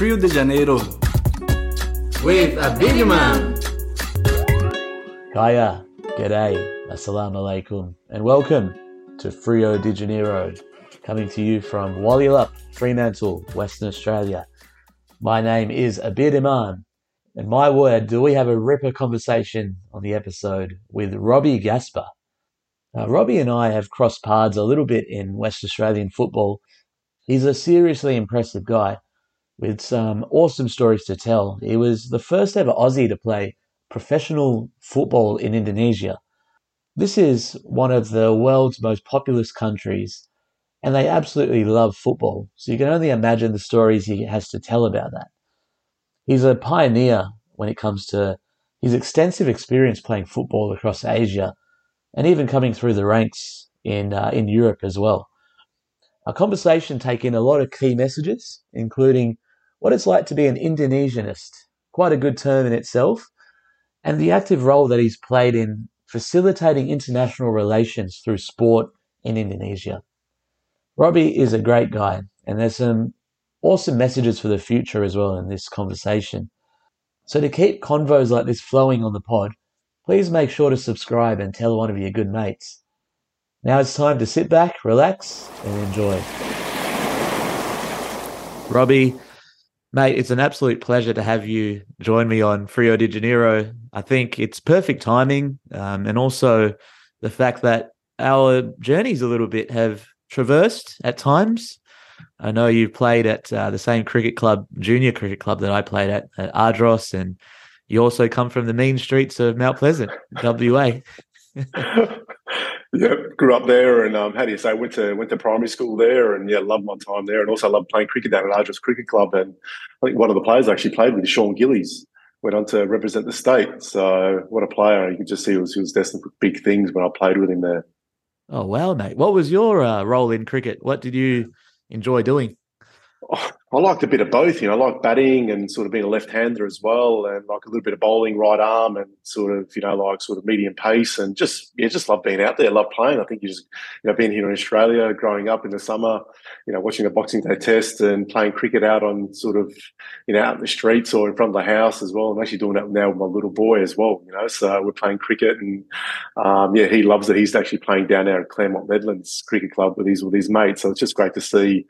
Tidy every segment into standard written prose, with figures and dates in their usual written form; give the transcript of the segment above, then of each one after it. Rio de Janeiro with Abidiman. Hiya, g'day, assalamu alaikum, and welcome to Rio de Janeiro, coming to you from Walilup, Fremantle, Western Australia. My name is Abidiman, and my word, do we have a ripper conversation on the episode with Robbie Gasper. Now, Robbie and I have crossed paths a little bit in West Australian football. He's a seriously impressive guy with some awesome stories to tell. He was the first ever Aussie to play professional football in Indonesia. This is one of the world's most populous countries, and they absolutely love football. So you can only imagine the stories he has to tell about that. He's a pioneer when it comes to his extensive experience playing football across Asia, and even coming through the ranks in Europe as well. Our conversation takes in a lot of key messages, including what it's like to be an Indonesianist, quite a good term in itself, and the active role that he's played in facilitating international relations through sport in Indonesia. Robbie is a great guy, and there's some awesome messages for the future as well in this conversation. So to keep convos like this flowing on the pod, please make sure to subscribe and tell one of your good mates. Now it's time to sit back, relax, and enjoy. Robbie, mate, it's an absolute pleasure to have you join me on Rio de Janeiro. I think it's perfect timing, and also the fact that our journeys a little bit have traversed at times. I know you played at the same cricket club, junior cricket club that I played at Ardross, and you also come from the mean streets of Mount Pleasant, WA. Yeah, grew up there, and went to primary school there, and loved my time there, and also loved playing cricket down at Ardross Cricket Club. And I think one of the players I actually played with, Sean Gillies, went on to represent the state. So what a player! You could just see he was destined for big things when I played with him there. Oh wow, mate! What was your role in cricket? What did you enjoy doing? I liked a bit of both. I liked batting and sort of being a left-hander as well, and like a little bit of bowling, right arm, and sort of medium pace, and just love being out there, love playing. I think being here in Australia, growing up in the summer, watching a Boxing Day test and playing cricket out on out in the streets or in front of the house as well. I'm actually doing that now with my little boy as well, so we're playing cricket, and he loves it. He's actually playing down there at Claremont Medlands Cricket Club with his mates, so it's just great to see.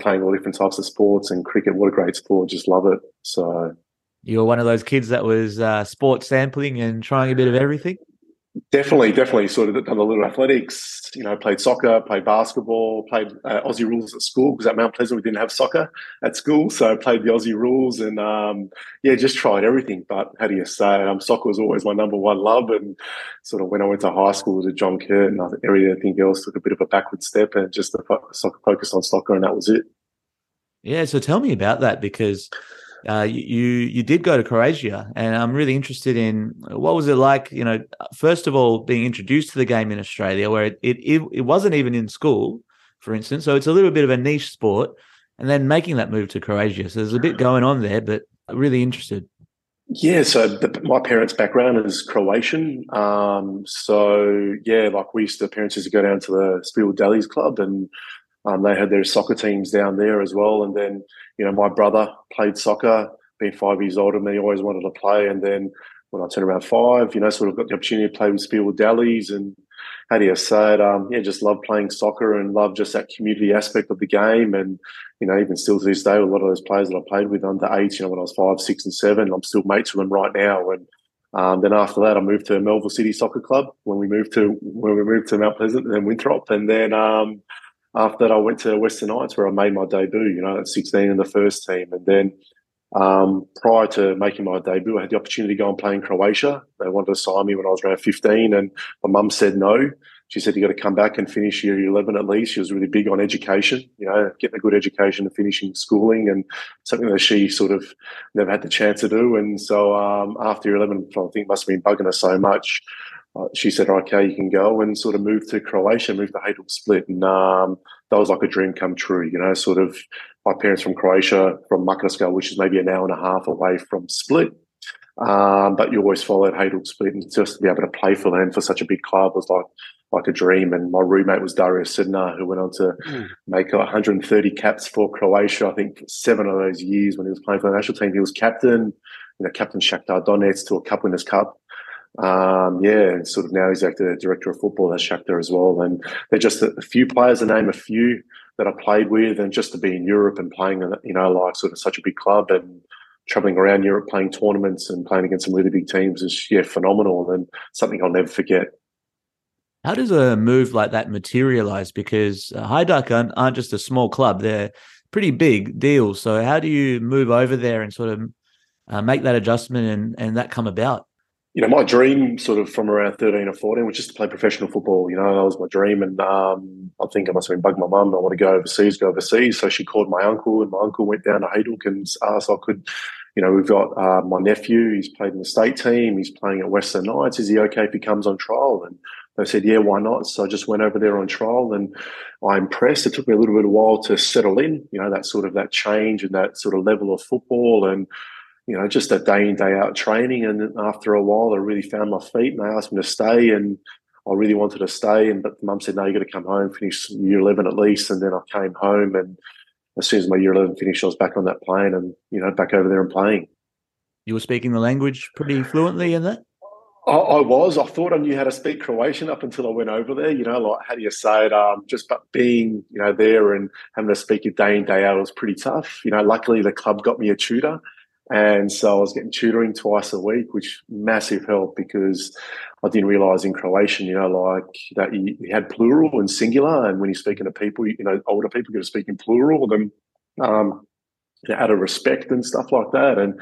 Playing all different types of sports, and cricket, what a great sport, just love it. So you're one of those kids that was sport sampling and trying a bit of everything? Definitely. Sort of done a little athletics, played soccer, played basketball, played Aussie rules at school, because at Mount Pleasant we didn't have soccer at school, so I played the Aussie rules, and just tried everything. But how do you say, soccer was always my number one love, and sort of when I went to high school to John Curtin, everything else took a bit of a backward step, and just focused on soccer, and that was it. Yeah, so tell me about that, because you did go to Croatia, and I'm really interested in what was it like, first of all, being introduced to the game in Australia, where it wasn't even in school, for instance. So it's a little bit of a niche sport, and then making that move to Croatia. So there's a bit going on there, but I'm really interested. Yeah, so my parents' background is Croatian. Our parents used to go down to the Spearwood Dallies club, and they had their soccer teams down there as well. And then, my brother played soccer, being 5 years older than me, he always wanted to play. And then when I turned around five, got the opportunity to play with Spearwood Dallies, and just love playing soccer and love just that community aspect of the game. And, even still to this day, a lot of those players that I played with under eight, when I was 5, 6 and 7, I'm still mates with them right now. And then after that, I moved to Melville City Soccer Club when we moved to Mount Pleasant and then Winthrop. And then, after that, I went to Western Knights, where I made my debut, at 16 in the first team. And then prior to making my debut, I had the opportunity to go and play in Croatia. They wanted to sign me when I was around 15, and my mum said no. She said, "You've got to come back and finish year 11 at least." She was really big on education, getting a good education and finishing schooling, and something that she sort of never had the chance to do. And so after year 11, I think it must have been bugging her so much, she said, "Okay, you can go," and sort of moved to Croatia, moved to Hajduk Split, and that was like a dream come true. My parents from Croatia, from Makarska, which is maybe an hour and a half away from Split, but you always followed Hajduk Split, and just to be able to play for them for such a big club was like like a dream. And my roommate was Dario Šrna, who went on to make 130 caps for Croatia. I think 7 of those years when he was playing for the national team, he was captain. You know, captain Shakhtar Donetsk to a Cup Winners' Cup. Yeah, and sort of now he's like the director of football at Shakhtar as well. And they're just a few players, to name a few, that I played with, and just to be in Europe and playing, you know, like sort of such a big club and travelling around Europe, playing tournaments and playing against some really big teams is, yeah, phenomenal and something I'll never forget. How does a move like that materialise? Because Hajduk aren't just a small club, they're pretty big deals. So how do you move over there and sort of make that adjustment and that come about? You know, my dream sort of from around 13 or 14 was just to play professional football. You know, that was my dream. And I think I must have been bugging my mum. I want to go overseas. So she called my uncle, and my uncle went down to Hajduk and asked if I could, you know, we've got my nephew. He's played in the state team. He's playing at Western Knights. Is he okay if he comes on trial? And they said, yeah, why not? So I just went over there on trial and I impressed. It took me a little bit of while to settle in, you know, that sort of that change and that sort of level of football and, you know, just that day in, day out training. And after a while, I really found my feet and they asked me to stay and I really wanted to stay. And but mum said, no, you've got to come home, finish year 11 at least. And then I came home and as soon as my year 11 finished, I was back on that plane and, you know, back over there and playing. You were speaking the language pretty fluently in that? I was. I thought I knew how to speak Croatian up until I went over there. You know, like, how do you say it? Just but being, you know, there and having to speak it day in, day out was pretty tough. You know, luckily the club got me a tutor. And so I was getting tutoring twice a week, which massive help because I didn't realise in Croatian, you know, like that you had plural and singular. And when you're speaking to people, you know, older people, you're going to speak in plural and you know, out of respect and stuff like that. And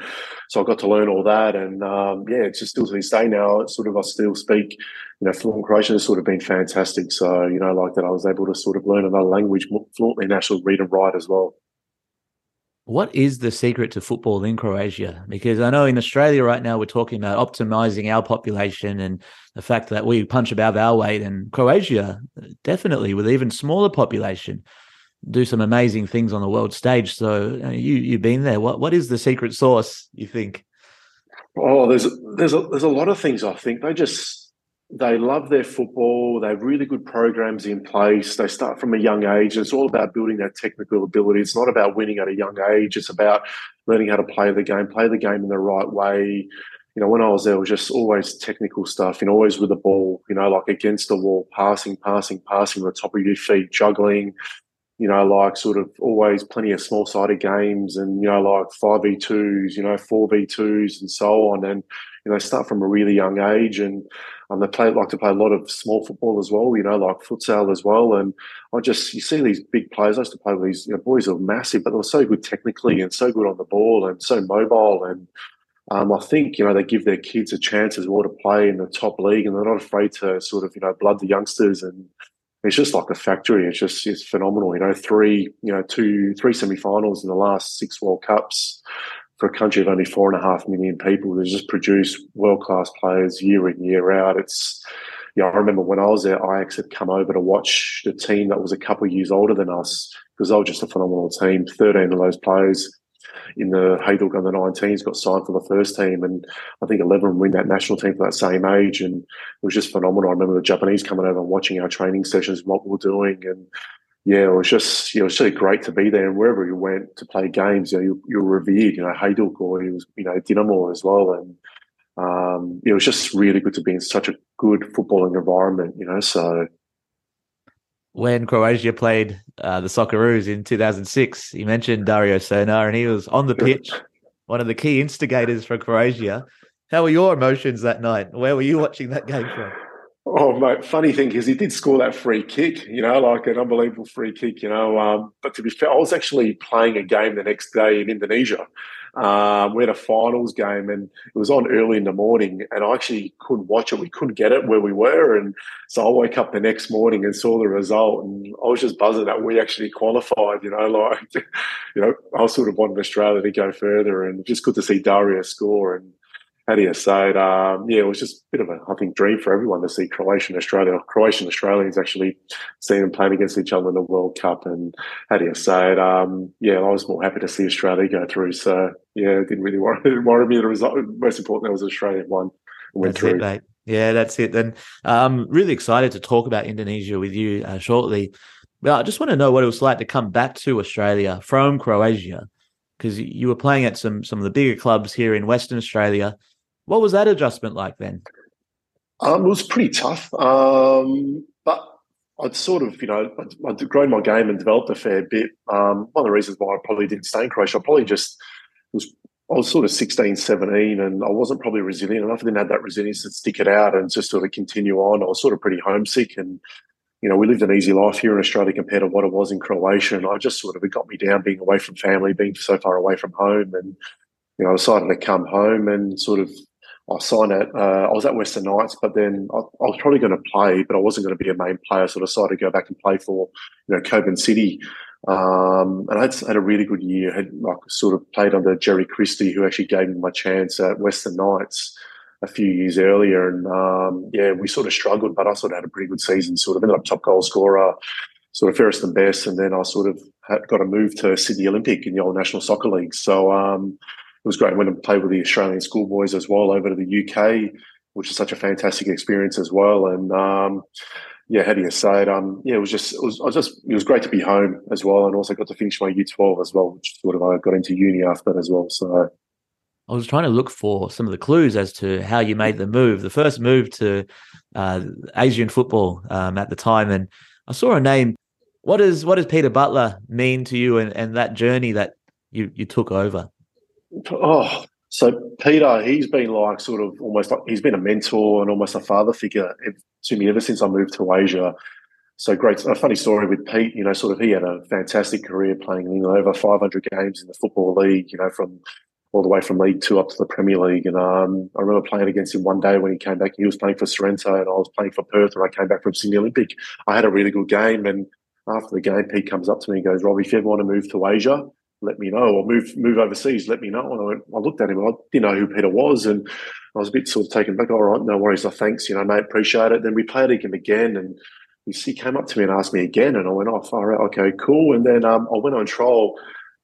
so I got to learn all that. And, yeah, it's just still to this day now, it's sort of I still speak, you know, fluent Croatian has sort of been fantastic. So, you know, like that I was able to sort of learn another language fluently and actually read and write as well. What is the secret to football in Croatia? Because I know in Australia right now we're talking about optimising our population and the fact that we punch above our weight, and Croatia definitely with even smaller population do some amazing things on the world stage. So you've been there. What is the secret sauce, you think? Oh, there's a lot of things I think. They love their football. They have really good programs in place. They start from a young age. It's all about building that technical ability. It's not about winning at a young age. It's about learning how to play the game in the right way. You know, when I was there, it was just always technical stuff, you know, always with the ball, you know, like against the wall, passing on the top of your feet, juggling, you know, like sort of always plenty of small-sided games and, you know, like 5v2s, you know, 4v2s and so on. And, you know, start from a really young age and they like to play a lot of small football as well, you know, like futsal as well. And you see these big players. I used to play with these, you know, boys who were massive, but they were so good technically and so good on the ball and so mobile. And I think, you know, they give their kids a chance as well to play in the top league and they're not afraid to sort of, you know, blood the youngsters. And it's just like a factory. It's phenomenal. You know, three semi-finals in the last 6 World Cups. For a country of only 4.5 million people, they just produce world-class players year in, year out. It's, you know, I remember when I was there, Ajax had come over to watch the team that was a couple of years older than us because they were just a phenomenal team. 13 of those players in the Hajduk under-19s got signed for the first team, and I think 11 of them were in that national team for that same age, and it was just phenomenal. I remember the Japanese coming over and watching our training sessions, what we were doing, and yeah, it was just, you know, it was so great to be there, and wherever you went to play games, you know, you were revered, you know, Hajduk or he was, you know, Dinamo as well, and it was just really good to be in such a good footballing environment, you know. So when Croatia played the Socceroos in 2006, you mentioned Dario Šrna, and he was on the pitch, one of the key instigators for Croatia. How were your emotions that night? Where were you watching that game from? Oh, mate, funny thing is he did score that free kick, you know, like an unbelievable free kick, you know. But to be fair, I was actually playing a game the next day in Indonesia. We had a finals game and it was on early in the morning and I actually couldn't watch it. We couldn't get it where we were. And so I woke up the next morning and saw the result and I was just buzzing that we actually qualified, you know, like, you know, I sort of wanted Australia to go further and just good to see Dario score and, how do you say it? Yeah, it was just a bit of a, I think, dream for everyone to see Croatia and Australia. Croatian and Australians actually seeing them playing against each other in the World Cup. And how do you say it? Yeah, I was more happy to see Australia go through. So, yeah, it didn't really worry me. The result, most important, that was Australia won and went through. That's it, mate. Yeah, that's it. And I'm really excited to talk about Indonesia with you shortly. But I just want to know what it was like to come back to Australia from Croatia, because you were playing at some of the bigger clubs here in Western Australia. What was that adjustment like then? It was pretty tough, but I'd sort of, you know, I'd grown my game and developed a fair bit. One of the reasons why I probably didn't stay in Croatia, I probably just was, I was sort of 16, 17, and I wasn't probably resilient enough. I didn't have that resilience to stick it out and just sort of continue on. I was sort of pretty homesick, and, you know, we lived an easy life here in Australia compared to what it was in Croatia, and I just sort of, it got me down being away from family, being so far away from home, and, you know, I decided to come home and sort of, I signed at, I was at Western Knights, but then I was probably going to play, but I wasn't going to be a main player, so I decided to go back and play for, you know, Coburn City. And I had a really good year. I had like sort of played under Jerry Christie, who actually gave me my chance at Western Knights a few years earlier. And, yeah, we sort of struggled, but I sort of had a pretty good season, sort of ended up top goal scorer, sort of fairest and best, and then I sort of had, got a move to Sydney Olympic in the old National Soccer League. So, it was great. I went and played with the Australian schoolboys as well over to the UK, which is such a fantastic experience as well. And yeah, how do you say it? Yeah, it was just, it was great to be home as well, and also got to finish my U12 as well, which sort of I got into uni after that as well. So I was trying to look for some of the clues as to how you made the move, the first move to Asian football at the time, and I saw a name. What does Peter Butler mean to you, and that journey that you took over? Oh, so Peter, he's been like sort of almost like, he's been a mentor and almost a father figure to me ever since I moved to Asia. So great, a funny story with Pete, you know, sort of he had a fantastic career playing in England, over 500 games in the Football League, you know, from all the way from League Two up to the Premier League. And I remember playing against him one day when he came back. He was playing for Sorrento and I was playing for Perth when I came back from Sydney Olympic. I had a really good game, and after the game, Pete comes up to me and goes, "Robbie, if you ever want to move to Asia, let me know, or move overseas, let me know." And I looked at him, and I didn't know who Peter was, and I was a bit sort of taken back. "All right, no worries, thanks, you know, mate, appreciate it." Then we played him again, and he came up to me and asked me again, and I went, "Oh, all right, okay, cool." And then I went on trial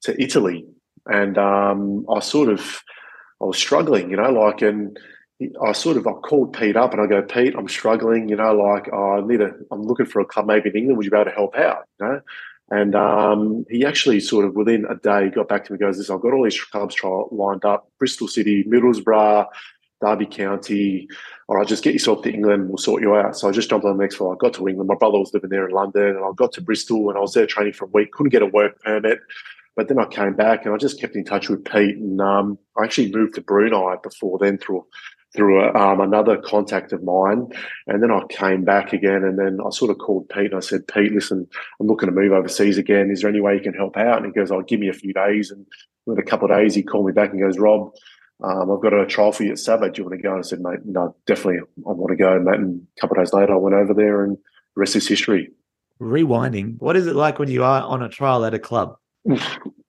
to Italy, and I was struggling, you know, like, and I called Pete up and I go, "Pete, I'm struggling, you know, like, I'm looking for a club maybe in England, would you be able to help out, you know?" And he actually sort of within a day got back to me and goes, "I've got all these clubs lined up, Bristol City, Middlesbrough, Derby County. All right, just get yourself to England, we'll sort you out." So I just jumped on the next flight. I got to England. My brother was living there in London, and I got to Bristol, and I was there training for a week, couldn't get a work permit. But then I came back and I just kept in touch with Pete, and I actually moved to Brunei before then through another contact of mine. And then I came back again, and then I sort of called Pete and I said, "Pete, listen, I'm looking to move overseas again. Is there any way you can help out?" And he goes, "Oh, give me a few days." And within a couple of days, he called me back and goes, "Rob, I've got a trial for you at Sabah. Do you want to go?" And I said, "Mate, no, definitely I want to go, mate." And a couple of days later, I went over there, and the rest is history. Rewinding, what is it like when you are on a trial at a club?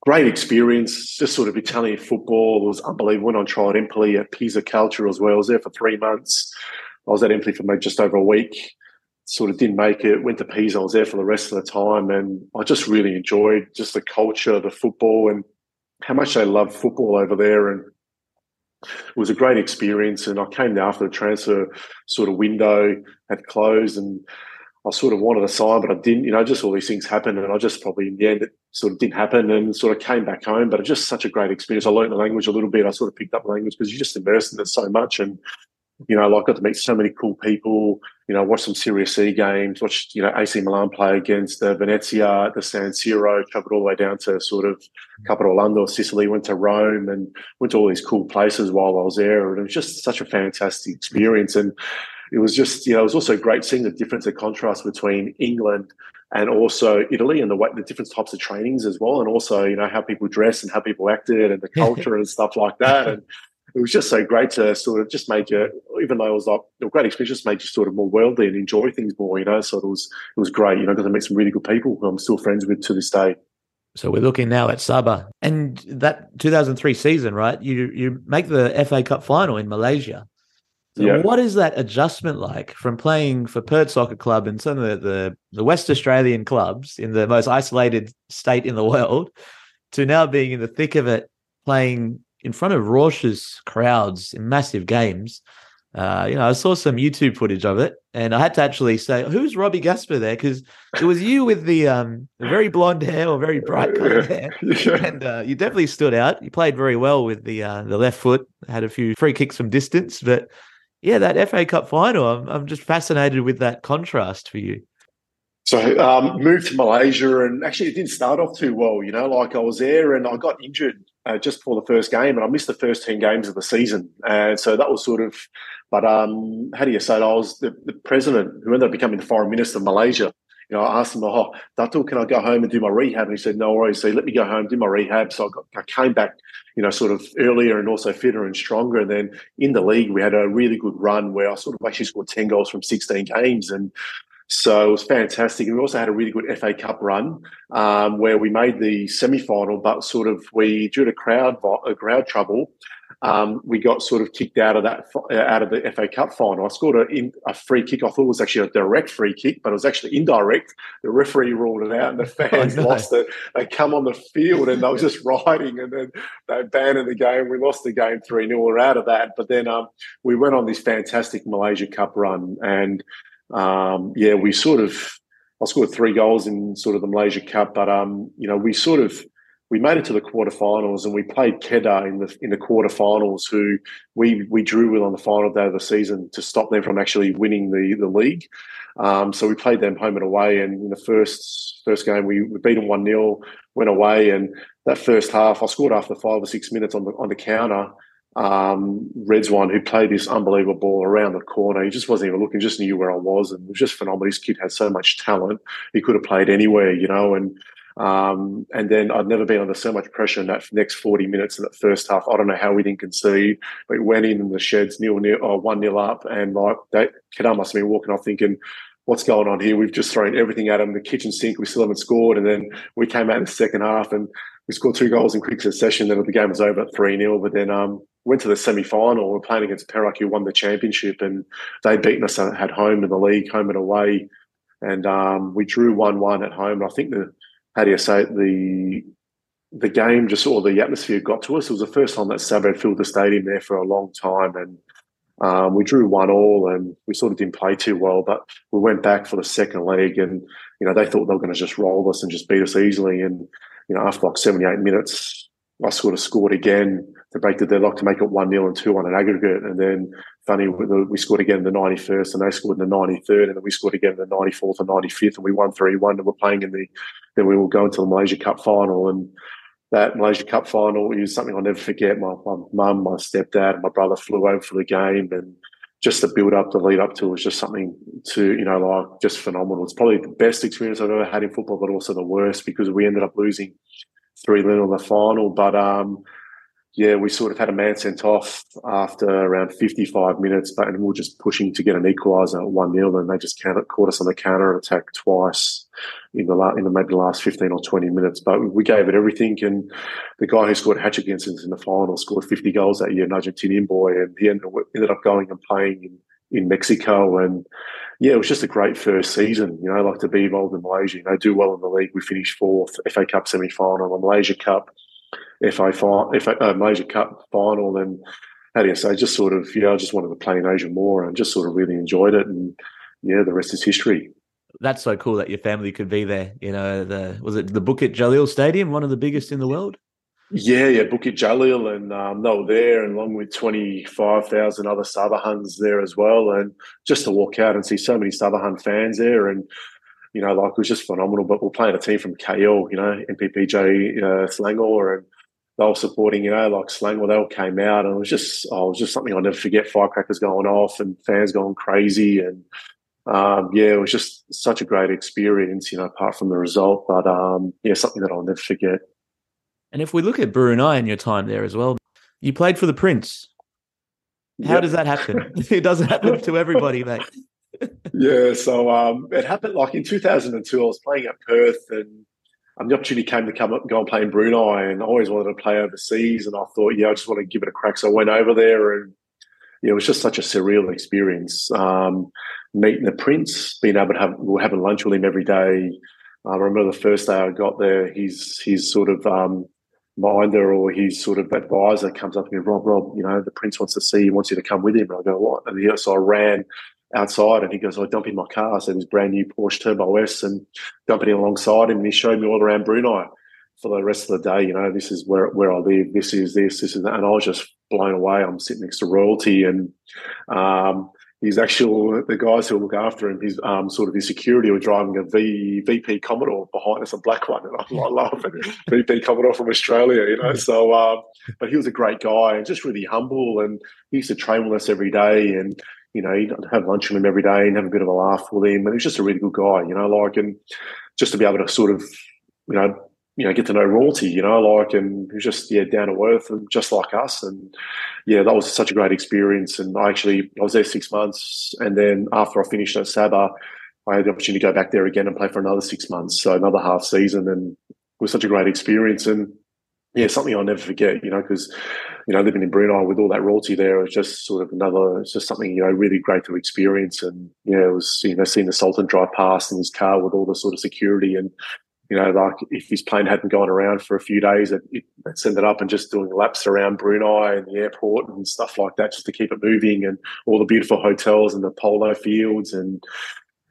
Great experience, just sort of Italian football. It was unbelievable. Went on trial at Empoli, at Pisa culture as well. I was there for 3 months. I was at Empoli for just over a week. Sort of didn't make it. Went to Pisa. I was there for the rest of the time, and I just really enjoyed just the culture, the football, and how much they love football over there. And it was a great experience. And I came there after the transfer sort of window had closed, and I sort of wanted to sign, but I didn't, you know, just all these things happened, and I just probably in the end it sort of didn't happen, and sort of came back home. But it was just such a great experience. I learned the language a little bit. I sort of picked up the language because you're just immersed in it so much. And, you know, like, got to meet so many cool people, you know, watched some Serie C games, watched, you know, AC Milan play against the Venezia, the San Siro, traveled all the way down to sort of Capo Orlando, Sicily, went to Rome and went to all these cool places while I was there. And it was just such a fantastic experience. And it was just, you know, it was also great seeing the difference and contrast between England and also Italy, and the different types of trainings as well, and also, you know, how people dress and how people acted and the culture and stuff like that. And it was just so great to sort of just made you, even though it was like a great experience, just made you sort of more worldly and enjoy things more, you know. So it was great, you know, got to meet some really good people who I'm still friends with to this day. So we're looking now at Sabah. And that 2003 season, right, you make the FA Cup final in Malaysia. So yeah. What is that adjustment like from playing for Perth Soccer Club and some of the West Australian clubs in the most isolated state in the world to now being in the thick of it, playing in front of raucous crowds in massive games? You know, I saw some YouTube footage of it, and I had to actually say, "Who's Robbie Gasper there?" Because it was you with the very blonde hair or very bright colored hair, and you definitely stood out. You played very well with the left foot. Had a few free kicks from distance, but yeah, that FA Cup final, I'm just fascinated with that contrast for you. So moved to Malaysia, and actually it didn't start off too well. You know, like I was there, and I got injured just before the first game, and I missed the first 10 games of the season, and so that was sort of. But how do you say it? I was the president who ended up becoming the foreign minister of Malaysia. You know, I asked him, "Oh, Datuk, can I go home and do my rehab?" And he said, "No worries." So he let me go home, do my rehab. So I came back, you know, sort of earlier and also fitter and stronger. And then in the league, we had a really good run where I sort of actually scored 10 goals from 16 games. And so it was fantastic. And we also had a really good FA Cup run where we made the semi-final, but sort of we, due to crowd trouble, we got sort of kicked out of the FA Cup final. I scored a free kick. I thought it was actually a direct free kick, but it was actually indirect. The referee ruled it out, and the fans lost it. They come on the field and they were just rioting, and then they banned the game. We lost the game 3-0. We're out of that. But then we went on this fantastic Malaysia Cup run, and we sort of I scored 3 goals in sort of the Malaysia Cup, but you know, we sort of. We made it to the quarterfinals, and we played Kedah in the quarterfinals, who we drew with on the final day of the season to stop them from actually winning the league. So we played them home and away, and in the first game we beat them 1-0, went away, and that first half I scored after 5 or 6 minutes on the counter. Redzwan, who played this unbelievable ball around the corner. He just wasn't even looking, just knew where I was, and it was just phenomenal. This kid had so much talent. He could have played anywhere, you know, and then I'd never been under so much pressure in that next 40 minutes in that first half. I don't know how we didn't concede, but went in the sheds 1-0 up, and like that Kedah must have been walking off thinking, what's going on here? We've just thrown everything at them. The kitchen sink, we still haven't scored. And then we came out in the second half and we scored 2 goals in quick succession. Then the game was over at 3-0. But then went to the semi-final. We're playing against Perak, who won the championship, and they'd beaten us at home in the league, home and away. And we drew 1-1 at home. And I think the game just or the atmosphere got to us. It was the first time that Sabah filled the stadium there for a long time, and we drew 1-1, and we sort of didn't play too well. But we went back for the second leg, and you know they thought they were going to just roll us and just beat us easily. And you know after like 78 minutes, I sort of scored again to break the deadlock to make it 1-0 and 2-1 in aggregate. And then funny, we scored again in the 91st, and they scored in the 93rd, and then we scored again in the 94th and 95th, and we won 3-1. And we're playing in the. Then we will go into the Malaysia Cup final, and that Malaysia Cup final is something I'll never forget. My mum, my stepdad, and my brother flew over for the game, and just the build up, the lead up to it was just something to, you know, like just phenomenal. It's probably the best experience I've ever had in football, but also the worst because we ended up losing 3-0 in the final. But we sort of had a man sent off after around 55 minutes, but and we were just pushing to get an equaliser at 1-0, and they just caught us on the counter attack twice in the maybe the last 15 or 20 minutes. But we gave it everything, and the guy who scored Hajduk against us in the final scored 50 goals that year, an Argentinian boy, and he ended up going and playing in Mexico. And yeah, it was just a great first season, you know, like to be involved in Malaysia, you know, do well in the league. We finished 4th, FA Cup semi-final, the Malaysia Cup. Malaysia Cup final, and how do you say? Just sort of, I just wanted to play in Asia more, and just sort of really enjoyed it, and the rest is history. That's so cool that your family could be there. You know, was it the Bukit Jalil Stadium, one of the biggest in the world? Yeah, Bukit Jalil, and they were there, and along with 25,000 other Sabahans there as well, and just to walk out and see so many Sabahan fans there, and. You know, like it was just phenomenal. But we're playing a team from KL, you know, MPPJ Selangor, and they were supporting, you know, like Selangor. They all came out, and it was just something I'll never forget. Firecrackers going off and fans going crazy, and it was just such a great experience, you know, apart from the result. But something that I'll never forget. And if we look at Brunei and your time there as well, you played for the Prince. How does that happen? It doesn't happen to everybody, mate. So it happened like in 2002. I was playing at Perth, and the opportunity came to go and play in Brunei, and I always wanted to play overseas, and I thought, I just want to give it a crack. So I went over there, and it was just such a surreal experience. Meeting the Prince, being able to we're having lunch with him every day. I remember the first day I got there, his sort of minder or his sort of advisor comes up to me, Rob, you know, the Prince wants to see you, wants you to come with him. And I go, what? And so I ran outside and he goes, I dump in my car. So this brand new Porsche Turbo S and dumping it alongside him. And he showed me all around Brunei for the rest of the day. You know, this is where I live. This is that. And I was just blown away. I'm sitting next to royalty and the guys who look after him, his security were driving a VP Commodore behind us, a black one, and I love it. VP Commodore from Australia, you know. So, but he was a great guy and just really humble, and he used to train with us every day, and you know, he'd have lunch with him every day and have a bit of a laugh with him, and he was just a really good guy, you know, like, and just to be able to sort of, you know, get to know royalty, you know, like, and he was just, yeah, down to earth and just like us. And, yeah, that was such a great experience. And I was there 6 months. And then after I finished at Sabah, I had the opportunity to go back there again and play for another 6 months, so another half season. And it was such a great experience. And, yeah, something I'll never forget, you know, because, you know, living in Brunei with all that royalty there was just sort of it's just something, you know, really great to experience. And, yeah, it was, you know, seeing the Sultan drive past in his car with all the sort of security and, you know, like if his plane hadn't gone around for a few days, it sent it up and just doing laps around Brunei and the airport and stuff like that just to keep it moving, and all the beautiful hotels and the polo fields and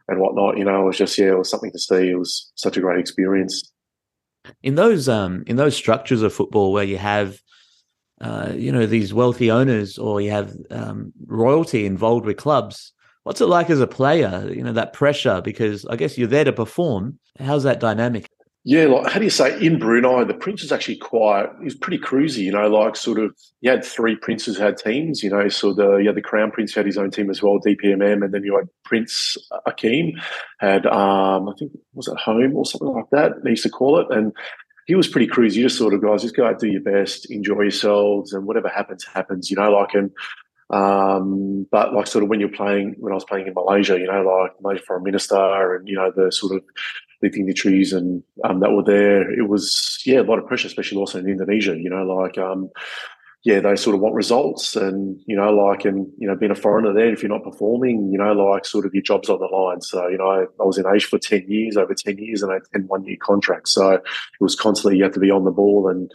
whatnot. You know, it was just, yeah, it was something to see. It was such a great experience. In those structures of football where you have, you know, these wealthy owners or you have royalty involved with clubs, what's it like as a player, you know, that pressure? Because I guess you're there to perform. How's that dynamic? Yeah, like, how do you say, in Brunei, the Prince was actually quiet. He was pretty cruisy, you know, like sort of, you had three princes who had teams, you know, so you had the Crown Prince who had his own team as well, DPMM, and then you had Prince Akeem had, I think, was it Home or something like that, they used to call it, and he was pretty cruisy, just sort of, guys, just go out, do your best, enjoy yourselves, and whatever happens, happens, you know, like, and but like sort of when I was playing in Malaysia, you know, like Malaysia Foreign Minister and, you know, the sort of the dignitaries and that were there, it was, yeah, a lot of pressure, especially also in Indonesia, you know, like, yeah, they sort of want results and, you know, like, and, you know, being a foreigner there, if you're not performing, you know, like sort of your job's on the line. So, you know, I was in Asia for 10 years, over 10 years and I had 10 one-year contracts. So it was constantly, you had to be on the ball and,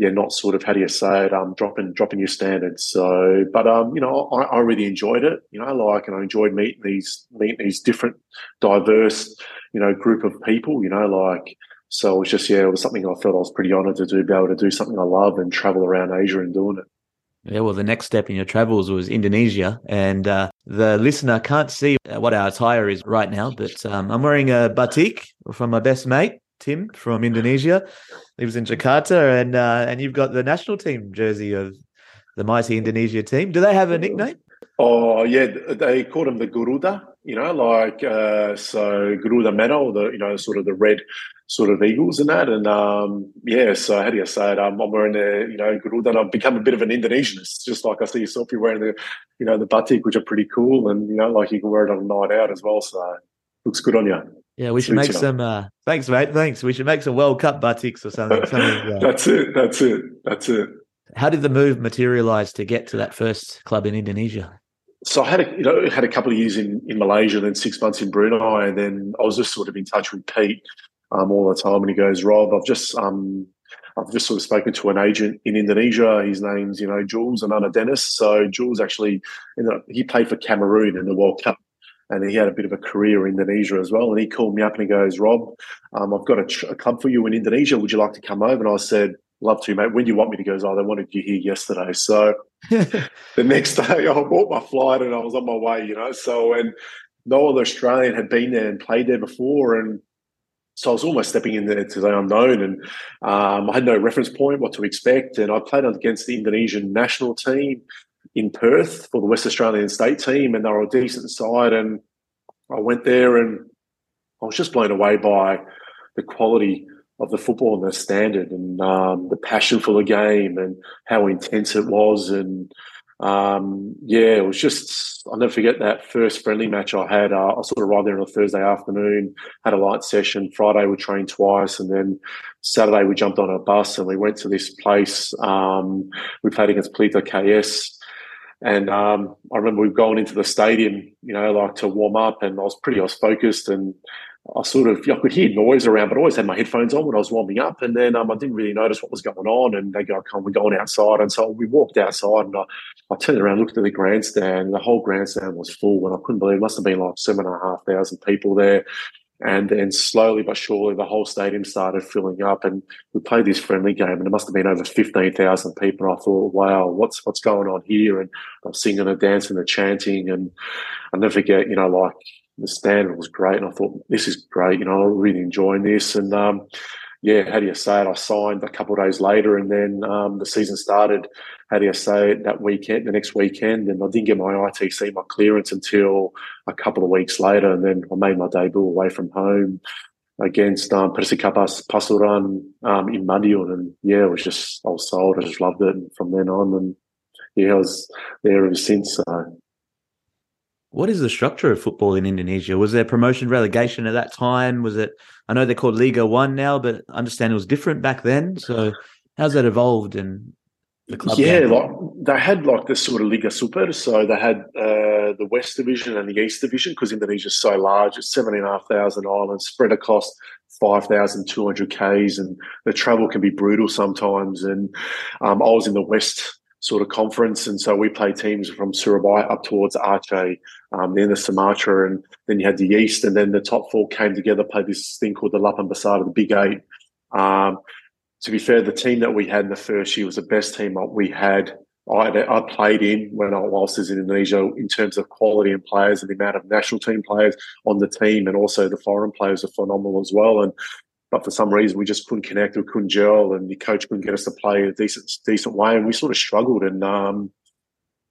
yeah, not sort of, how do you say it, dropping your standards. So, but, you know, I really enjoyed it, you know, like, and I enjoyed meeting these different, diverse, you know, group of people, you know, like, so it was just, yeah, it was something I felt I was pretty honoured to do, be able to do something I love and travel around Asia and doing it. Yeah, well, the next step in your travels was Indonesia, and the listener can't see what our attire is right now, but I'm wearing a batik from my best mate, Tim, from Indonesia, lives in Jakarta, and you've got the national team jersey of the mighty Indonesia team. Do they have a nickname? Oh yeah, they call them the Garuda. You know, like so Garuda medal, the, you know, sort of the red sort of eagles and that, and yeah. So how do you say it? I'm wearing the, you know, Garuda, and I've become a bit of an Indonesianist, just like I see yourself. You're wearing the, you know, the batik, which are pretty cool, and you know, like you can wear it on a night out as well. So looks good on you. Yeah, we should make some. Thanks, mate. Thanks. We should make some World Cup batiks or something. That's it. How did the move materialise to get to that first club in Indonesia? So I had a couple of years in Malaysia, then 6 months in Brunei, and then I was just sort of in touch with Pete all the time, and he goes, Rob, I've just sort of spoken to an agent in Indonesia. His name's, you know, Jules, another dentist. So Jules actually ended up, he played for Cameroon in the World Cup. And he had a bit of a career in Indonesia as well. And he called me up and he goes, Rob, I've got a club for you in Indonesia. Would you like to come over? And I said, love to, mate. When do you want me? He goes, oh, they wanted you here yesterday. So the next day I bought my flight and I was on my way, you know. So, and no other Australian had been there and played there before. And so I was almost stepping in there to the unknown, and I had no reference point, what to expect. And I played against the Indonesian national team in Perth for the West Australian state team, and they were a decent side, and I went there and I was just blown away by the quality of the football and the standard and the passion for the game and how intense it was. And yeah, it was just, I'll never forget that first friendly match I had. I sort of arrived there on a Thursday afternoon, had a light session, Friday we trained twice, and then Saturday we jumped on a bus and we went to this place. We played against Pelita KS. And I remember we've gone into the stadium, you know, like to warm up, and I was focused, and I could hear noise around, but I always had my headphones on when I was warming up. And then I didn't really notice what was going on. And they go, "Come, we're going outside." And so we walked outside, and I turned around, looked at the grandstand, and the whole grandstand was full. And I couldn't believe it. It must have been like 7,500 people there. And then slowly but surely, the whole stadium started filling up. And we played this friendly game, and it must have been over 15,000 people. And I thought, wow, what's going on here? And I'm singing and dancing and chanting. And I never forget, the standard was great, and I thought, this is great, I'm really enjoying this. And, I signed a couple of days later, and then the season started, the next weekend, and I didn't get my ITC, my clearance, until a couple of weeks later, and then I made my debut away from home against Persikapas Pasuruan in Madiun, and, I was sold. I just loved it, and from then on, and, I was there ever since, so. What is the structure of football in Indonesia? Was there promotion, relegation at that time? Was it? I know they're called Liga 1 now, but I understand it was different back then. So, how's that evolved? And the club they had the sort of Liga Super. So they had the West Division and the East Division, because Indonesia is so large. It's 17,500 islands spread across 5,200 k's, and the travel can be brutal sometimes. And I was in the West sort of conference, and so we played teams from Surabaya up towards Aceh, then the Sumatra, and then you had the East, and then the top four came together, played this thing called the Lapan Besar, the Big Eight. To be fair, the team that we had in the first year was the best team that we had. I played in when I was in Indonesia in terms of quality and players, and the amount of national team players on the team, and also the foreign players are phenomenal as well. But for some reason, we just couldn't connect, we couldn't gel, and the coach couldn't get us to play a decent way, and we sort of struggled. And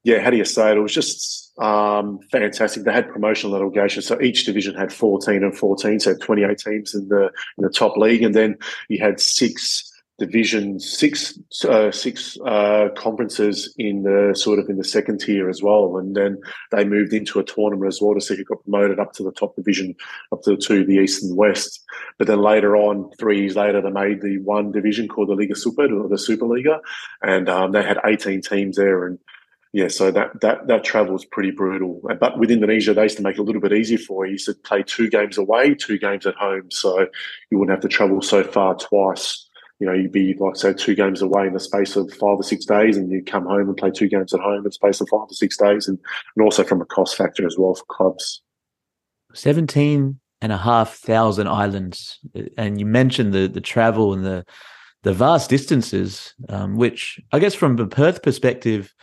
it was just fantastic. They had promotional relegation, so each division had 14 and 14, so 28 teams in the top league, and then you had six conferences in the second tier as well, and then they moved into a tournament as well to see who got promoted up to the top division, up to the two, the East and the West. But then later on, 3 years later, they made the one division called the Liga Super, or the Superliga, and they had 18 teams there. And so that travel was pretty brutal. But with Indonesia, they used to make it a little bit easier for you. You used to play 2 games away, 2 games at home, so you wouldn't have to travel so far twice. You'd be, 2 games away in the space of 5 or 6 days, and you come home and play 2 games at home in the space of 5 or 6 days, and also from a cost factor as well for clubs. 17,500 islands. And you mentioned the travel and the vast distances, which I guess from the Perth perspective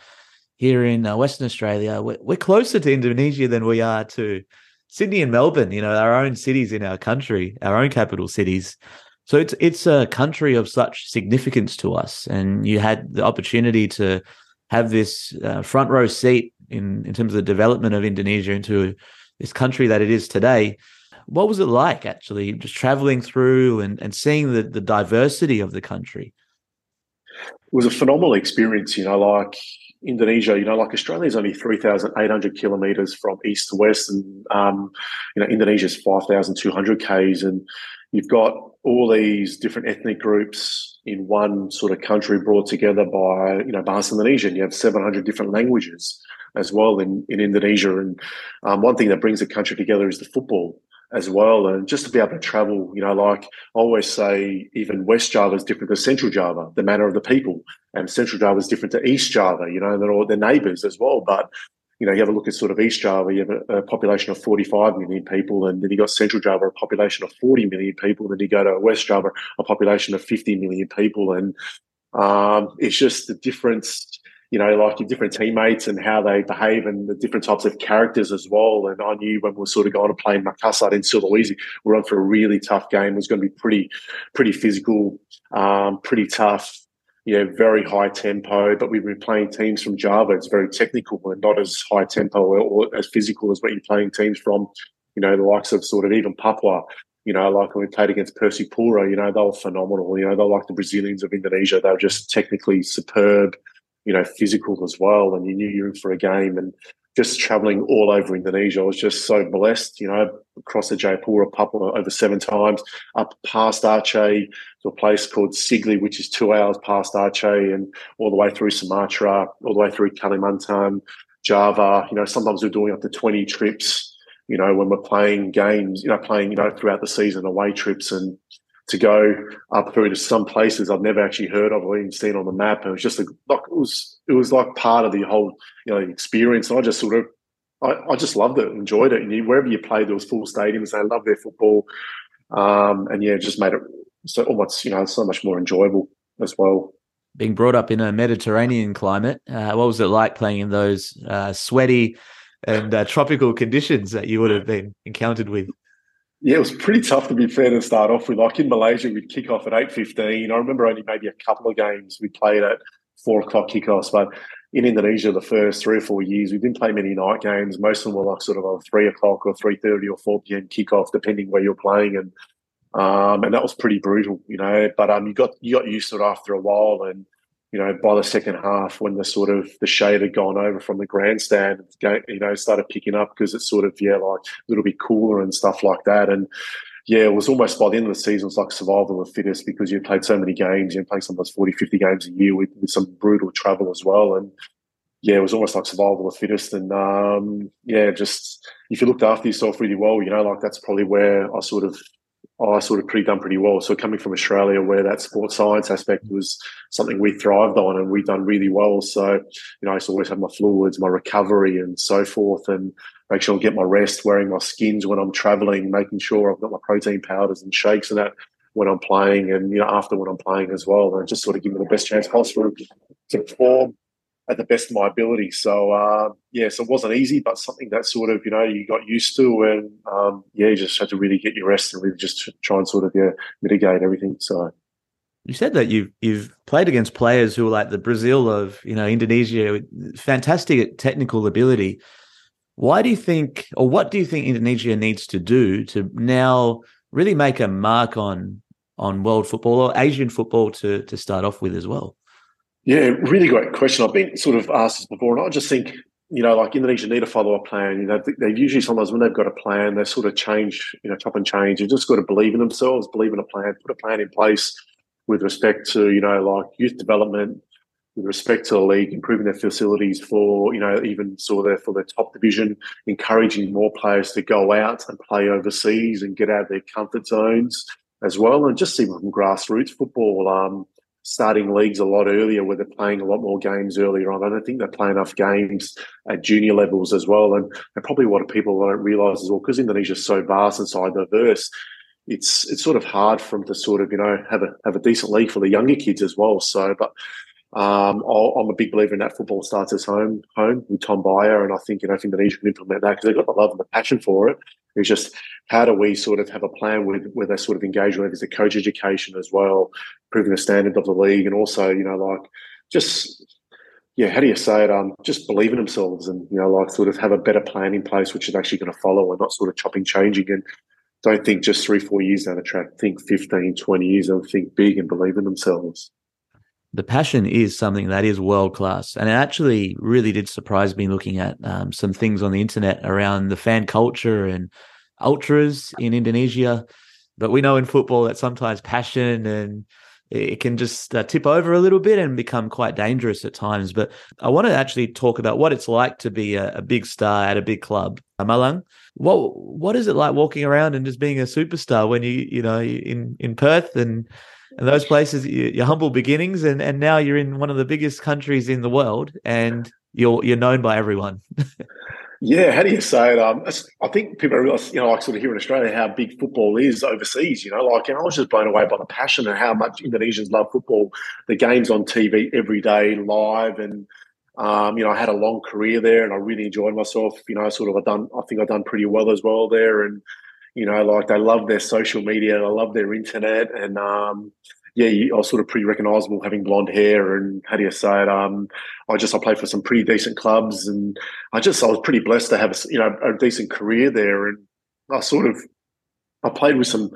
here in Western Australia, we're closer to Indonesia than we are to Sydney and Melbourne, our own cities in our country, our own capital cities. So it's a country of such significance to us, and you had the opportunity to have this front row seat in terms of the development of Indonesia into this country that it is today. What was it like, actually, just traveling through and seeing the diversity of the country? It was a phenomenal experience, Indonesia, Australia is only 3,800 kilometres from east to west, and, Indonesia is 5,200 k's, and you've got all these different ethnic groups in one sort of country brought together by, Bahasa Indonesia. You have 700 different languages as well in Indonesia. And one thing that brings the country together is the football as well. And just to be able to travel, I always say even West Java is different to Central Java, the manner of the people. And Central Java is different to East Java, and they're all their neighbours as well. But you have a look at sort of East Java, you have a population of 45 million people, and then you got Central Java, a population of 40 million people, and then you go to West Java, a population of 50 million people. And it's just the difference, your different teammates and how they behave and the different types of characters as well. And I knew when we were sort of going to play Makassar in Sulawesi, we're on for a really tough game. It was going to be pretty physical, pretty tough. Very high tempo, but we've been playing teams from Java. It's very technical and not as high tempo or as physical as what you're playing teams from, the likes of sort of even Papua, when we played against Persipura, they were phenomenal. They're like the Brazilians of Indonesia. They were just technically superb, physical as well. And you knew you were in for a game. And just travelling all over Indonesia, I was just so blessed, across the Jayapura, Papua over 7 times, up past Aceh to a place called Sigli, which is 2 hours past Aceh, and all the way through Sumatra, all the way through Kalimantan, Java. Sometimes we're doing up to 20 trips you know, when we're playing games, you know, throughout the season, away trips, and to go up through to some places I've never actually heard of or even seen on the map. It was just like, it was like part of the whole, you know, experience. And I just sort of, I just loved it, enjoyed it. And wherever you played, there was full stadiums. They loved their football. And yeah, it just made it so almost, you know, so much more enjoyable as well. Being brought up in a Mediterranean climate, what was it like playing in those sweaty and tropical conditions that you would have been encountered with? Yeah, it was pretty tough, to be fair, to start off with. Like in Malaysia, we'd kick off at 8:15. I remember only maybe a couple of games we played at 4 o'clock kickoffs. But in Indonesia, the first 3 or 4 years, we didn't play many night games. Most of them were like sort of on 3 o'clock or 3:30 or 4 p.m. kickoff, depending where you're playing, and that was pretty brutal, you know. But you got used to it after a while, and you know, by the second half, when the sort of the shade had gone over from the grandstand, you know, started picking up because it's sort of, yeah, like a little bit cooler and stuff like that. And yeah, it was almost by the end of the season, it's like survival of the fittest, because you played so many games, you played sometimes 40, 50 games a year with some brutal travel as well. And yeah, it was almost like survival of the fittest. And yeah, just if you looked after yourself really well, you know, like that's probably where I sort of done pretty well. So coming from Australia, where that sports science aspect was something we thrived on and we done really well. So, you know, I used to always have my fluids, my recovery and so forth, and make sure I get my rest, wearing my skins when I'm travelling, making sure I've got my protein powders and shakes and that when I'm playing, and, you know, after when I'm playing as well, and just sort of give me the best chance possible to perform at the best of my ability. So, yeah, so it wasn't easy, but something that sort of, you know, you got used to, and, yeah, you just had to really get your rest and really just try and sort of, yeah, mitigate everything. So you said that you've played against players who are like the Brazil of, you know, Indonesia, with fantastic technical ability. Why do you think, or what do you think Indonesia needs to do to now really make a mark on world football or Asian football to start off with as well? Yeah, really great question. I've been sort of asked this before, and I just think, you know, like Indonesia need to follow a plan. You know, they've usually sometimes when they've got a plan, they sort of change, you know, chop and change. You've just got to believe in themselves, believe in a plan, put a plan in place with respect to, you know, like youth development, with respect to the league, improving their facilities for, you know, even for their top division, encouraging more players to go out and play overseas and get out of their comfort zones as well, and just even from grassroots football. Starting leagues a lot earlier, where they're playing a lot more games earlier on. I don't think they play enough games at junior levels as well. And probably what people don't realise as well, because Indonesia is so vast and so diverse, it's sort of hard for them to sort of, you know, have a decent league for the younger kids as well. So, but I'm a big believer in that football starts at home with Tom Baier, and I think, you know, if Indonesia can implement that, because they've got the love and the passion for it. It's just how do we sort of have a plan where they sort of engage with the coach education as well, improving the standard of the league, and also, you know, like just, yeah, how do you say it? Just believe in themselves and, you know, like sort of have a better plan in place, which is actually going to follow, and not sort of chopping, changing. And don't think just 3-4 years down the track, think 15, 20 years, and think big and believe in themselves. The passion is something that is world-class, and it actually really did surprise me looking at some things on the internet around the fan culture and ultras in Indonesia. But we know in football that sometimes passion and it can just tip over a little bit and become quite dangerous at times. But I want to actually talk about what it's like to be a big star at a big club. Malang, what is it like walking around and just being a superstar when you know, in Perth and those places, your humble beginnings, and now you're in one of the biggest countries in the world, and you're known by everyone. Yeah, how do you say it? I think people realise, you know, like sort of here in Australia, how big football is overseas. You know, like, and I was just blown away by the passion and how much Indonesians love football. The game's on TV every day, live, and you know, I had a long career there, and I really enjoyed myself. You know, sort of, I think I've done pretty well as well there, and. You know, like they love their social media, they love their internet, and yeah, I was sort of pretty recognisable, having blonde hair, and how do you say it? I played for some pretty decent clubs, and I was pretty blessed to have a decent career there, and I played with some,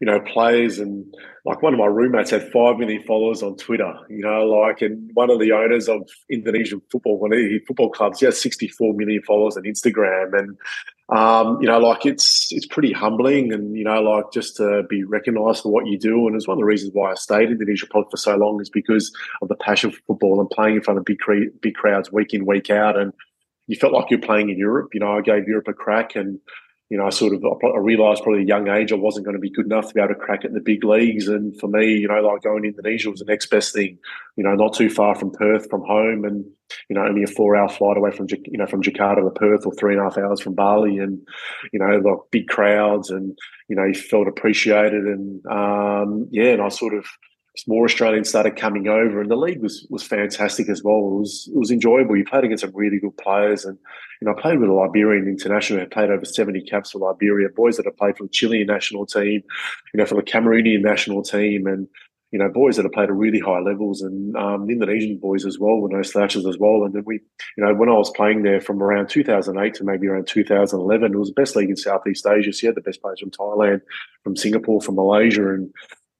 you know, players, and like one of my roommates had 5 million followers on Twitter, you know, like, and one of the owners of Indonesian football, one of his football clubs, he has 64 million followers on Instagram. And, you know, like it's pretty humbling, and, you know, like just to be recognised for what you do. And it's one of the reasons why I stayed in Indonesia for so long is because of the passion for football and playing in front of big crowds week in, week out. And you felt like you're playing in Europe. You know, I gave Europe a crack, and you know, I realised probably at a young age I wasn't going to be good enough to be able to crack at the big leagues. And for me, you know, like going to Indonesia was the next best thing, you know, not too far from Perth, from home, and, you know, only a 4-hour flight away from, you know, from Jakarta to Perth, or 3.5 hours from Bali. And, you know, like big crowds, and, you know, you felt appreciated. And, and I more Australians started coming over, and the league was fantastic as well. It was enjoyable. You played against some really good players, and, you know, I played with a Liberian international who played over 70 caps for Liberia, boys that have played for the Chilean national team, you know, for the Cameroonian national team, and, you know, boys that have played at really high levels, and Indonesian boys as well were no slouches as well. And then we, you know, when I was playing there from around 2008 to maybe around 2011, it was the best league in Southeast Asia. So you had the best players from Thailand, from Singapore, from Malaysia, and,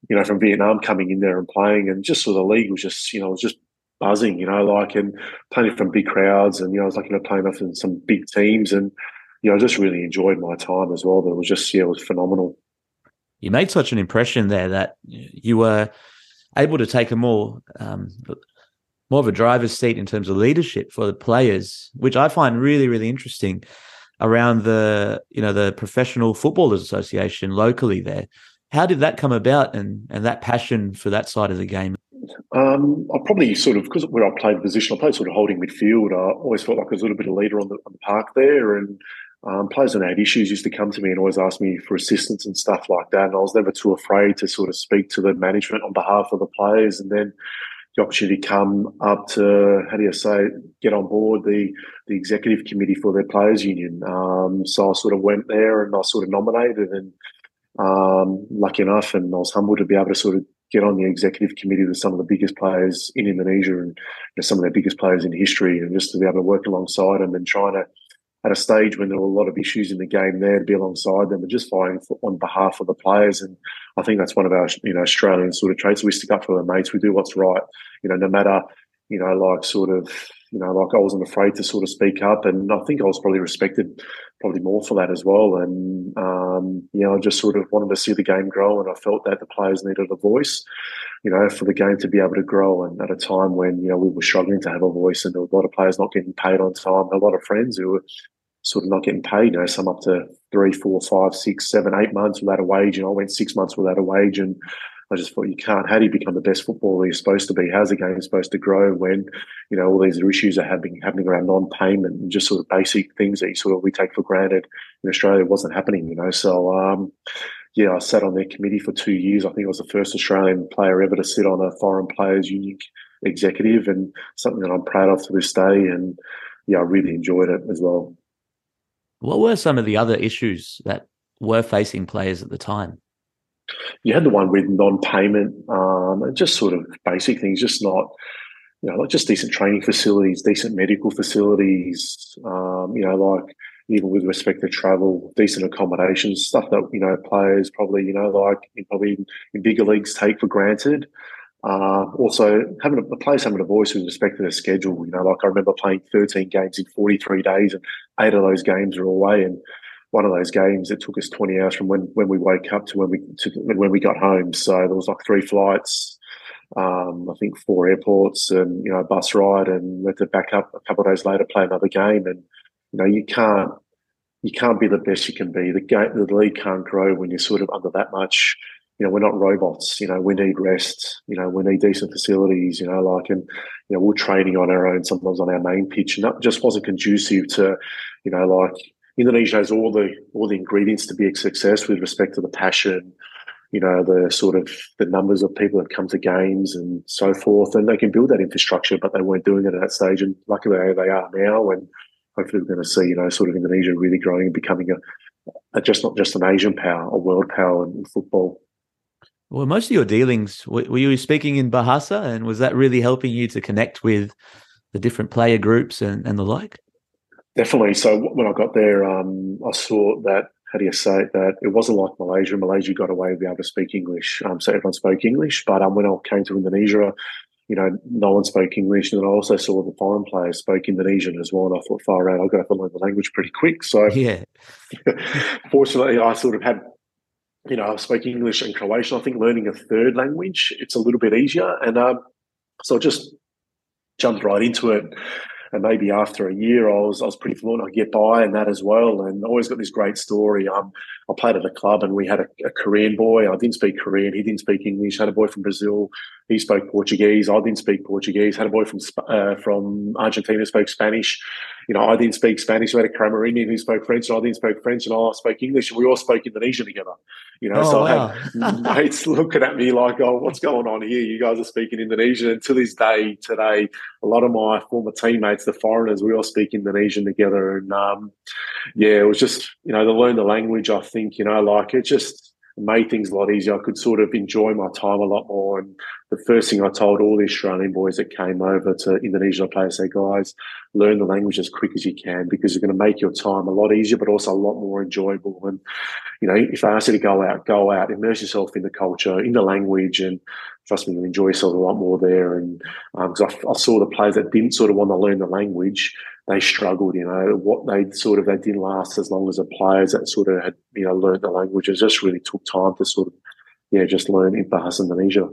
you know, from Vietnam coming in there and playing, and just so the league was just, you know, it was just buzzing, you know, like, and playing from big crowds, and, you know, I was like, you know, playing off in some big teams, and, you know, I just really enjoyed my time as well. But it was just, yeah, it was phenomenal. You made such an impression there that you were able to take a more of a driver's seat in terms of leadership for the players, which I find really, really interesting around the, you know, the Professional Footballers Association locally there. How did that come about, and that passion for that side of the game? I probably because where I played the position, I played holding midfield. I always felt like I was a little bit of leader on the park there, and players that had issues used to come to me and always ask me for assistance and stuff like that. And I was never too afraid to speak to the management on behalf of the players. And then the opportunity come up to, get on board the executive committee for their players' union. So I went there and I nominated, and lucky enough, and I was humbled to be able to get on the executive committee with some of the biggest players in Indonesia, and, you know, some of their biggest players in history, and just to be able to work alongside them, and trying to, at a stage when there were a lot of issues in the game there, to be alongside them and just fighting on behalf of the players. And I think that's one of our, you know, Australian traits. We stick up for our mates. We do what's right, you know, no matter, you know, like I wasn't afraid to speak up, and I think I was probably respected more for that as well. And, you know, I just wanted to see the game grow, and I felt that the players needed a voice, you know, for the game to be able to grow. And at a time when, you know, we were struggling to have a voice, and there were a lot of players not getting paid on time, a lot of friends who were not getting paid, you know, some up to 3, 4, 5, 6, 7, 8 months without a wage. You know, I went 6 months without a wage, and I just thought, how do you become the best footballer you're supposed to be? How's the game supposed to grow when, you know, all these issues are happening around non-payment and just basic things that you we take for granted in Australia wasn't happening, you know. So, I sat on their committee for 2 years. I think I was the first Australian player ever to sit on a foreign players' union executive, and something that I'm proud of to this day. And, yeah, I really enjoyed it as well. What were some of the other issues that were facing players at the time? You had the one with non-payment, and just basic things, just not, you know, like just decent training facilities, decent medical facilities, you know, like even with respect to travel, decent accommodations, stuff that, you know, players probably, you know, like in bigger leagues take for granted. Also, the players having a voice with respect to their schedule. You know, like I remember playing 13 games in 43 days, and 8 of those games were away, and one of those games that took us 20 hours from when we woke up to when we got home. So there was 3 flights, I think 4 airports, and, you know, a bus ride, and we had to back up a couple of days later, play another game. And, you know, you can't be the best you can be. The league can't grow when you're under that much. You know, we're not robots. You know, we need rest. You know, we need decent facilities. You know, like, and, you know, we're training on our own sometimes on our main pitch, and that just wasn't conducive to, you know, like. Indonesia has all the ingredients to be a success with respect to the passion, you know, the the numbers of people that come to games and so forth, and they can build that infrastructure, but they weren't doing it at that stage. And luckily, they are now, and hopefully, we're going to see, you know, Indonesia really growing and becoming not just an Asian power, a world power in football. Well, most of your dealings, were you speaking in Bahasa, and was that really helping you to connect with the different player groups and the like? Definitely. So when I got there, I saw that, that it wasn't like Malaysia. Malaysia got away with being able to speak English. So everyone spoke English. But when I came to Indonesia, you know, no one spoke English. And I also saw the foreign players spoke Indonesian as well. And I thought, far out, I've got to learn the language pretty quick. So, yeah. Fortunately, I had, you know, I spoke English and Croatian. I think learning a third language, it's a little bit easier. And so I just jumped right into it. And maybe after a year, I was pretty fluent. I could get by in that as well. And I always got this great story. I played at a club and we had a Korean boy. I didn't speak Korean. He didn't speak English. Had a boy from Brazil. He spoke Portuguese. I didn't speak Portuguese. Had a boy from Argentina, spoke Spanish. You know, I didn't speak Spanish. We had a Cameroonian who spoke French, and I didn't speak French, and I spoke English, and we all spoke Indonesian together. You know, I had mates looking at me like, "Oh, what's going on here? You guys are speaking Indonesian." And to this day, today, a lot of my former teammates, the foreigners, we all speak Indonesian together. And it was just, you know, to learn the language. I think, you know, like it just made things a lot easier. I could sort of enjoy my time a lot more. And the first thing I told all the Australian boys that came over to Indonesia, I say, guys, learn the language as quick as you can, because you're going to make your time a lot easier, but also a lot more enjoyable. And, you know, if they ask you to go out, immerse yourself in the culture, in the language, and trust me, you'll enjoy yourself a lot more there. And because I saw the players that didn't sort of want to learn the language, they struggled, you know, they didn't last as long as the players that sort of had, you know, learned the language. It just really took time to sort of, yeah, just learn in Bahasa Indonesia.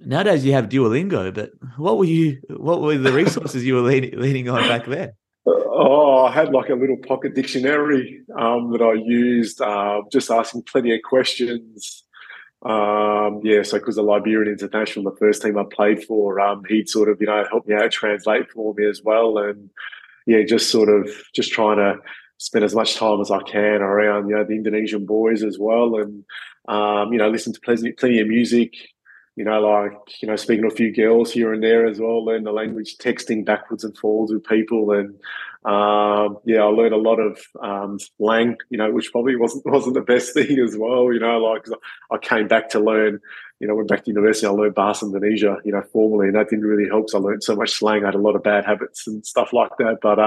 Nowadays you have Duolingo, but what were the resources you were leaning on back then? Oh, I had like a little pocket dictionary that I used, just asking plenty of questions. Because the Liberian international, the first team I played for, he'd sort of, you know, help me out, translate for me as well. And yeah, just sort of just trying to spend as much time as I can around, you know, the Indonesian boys as well. And, you know, listen to plenty of music, you know, like, you know, speaking to a few girls here and there as well, learn the language, texting backwards and forwards with people. And, I learned a lot of slang, you know, which probably wasn't the best thing as well, you know, like I came back to learn, you know, went back to university, I learned Bahasa Indonesia, you know, formally, and that didn't really help because I learned so much slang, I had a lot of bad habits and stuff like that. But,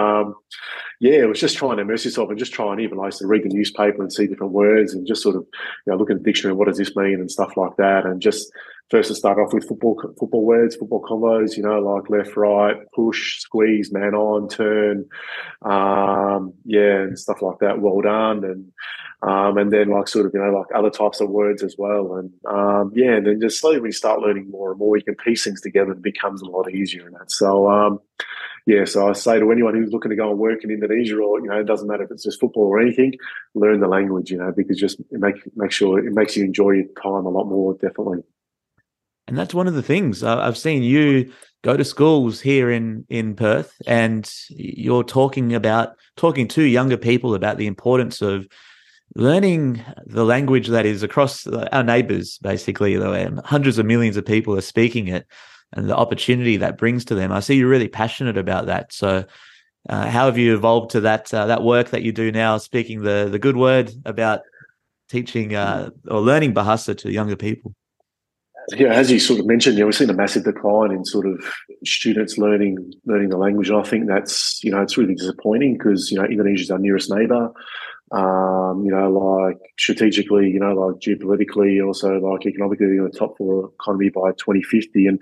it was just trying to immerse yourself and just trying, even I used to read the newspaper and see different words and just sort of, you know, look at the dictionary, what does this mean and stuff like that. And just first to start off with football words, football combos, you know, like left, right, push, squeeze, man on, turn, and stuff like that, well done, and then like sort of, you know, like other types of words as well. And and then just slowly we start learning more and more, you can piece things together and it becomes a lot easier in that. So so I say to anyone who's looking to go and work in Indonesia, or, you know, it doesn't matter if it's just football or anything, learn the language, you know, because just make sure it makes you enjoy your time a lot more, definitely. And that's one of the things. I've seen you go to schools here in Perth, and you're talking to younger people about the importance of learning the language that is across our neighbours, basically. Hundreds of millions of people are speaking it, and the opportunity that brings to them. I see you're really passionate about that. So how have you evolved to that work that you do now, speaking the good word about teaching or learning Bahasa to younger people? Yeah, as you sort of mentioned, yeah, we've seen a massive decline in sort of students learning the language, and I think that's, you know, it's really disappointing because, you know, Indonesia is our nearest neighbour. You know, like strategically, you know, like geopolitically, also like economically, we're in the top 4 economy by 2050. And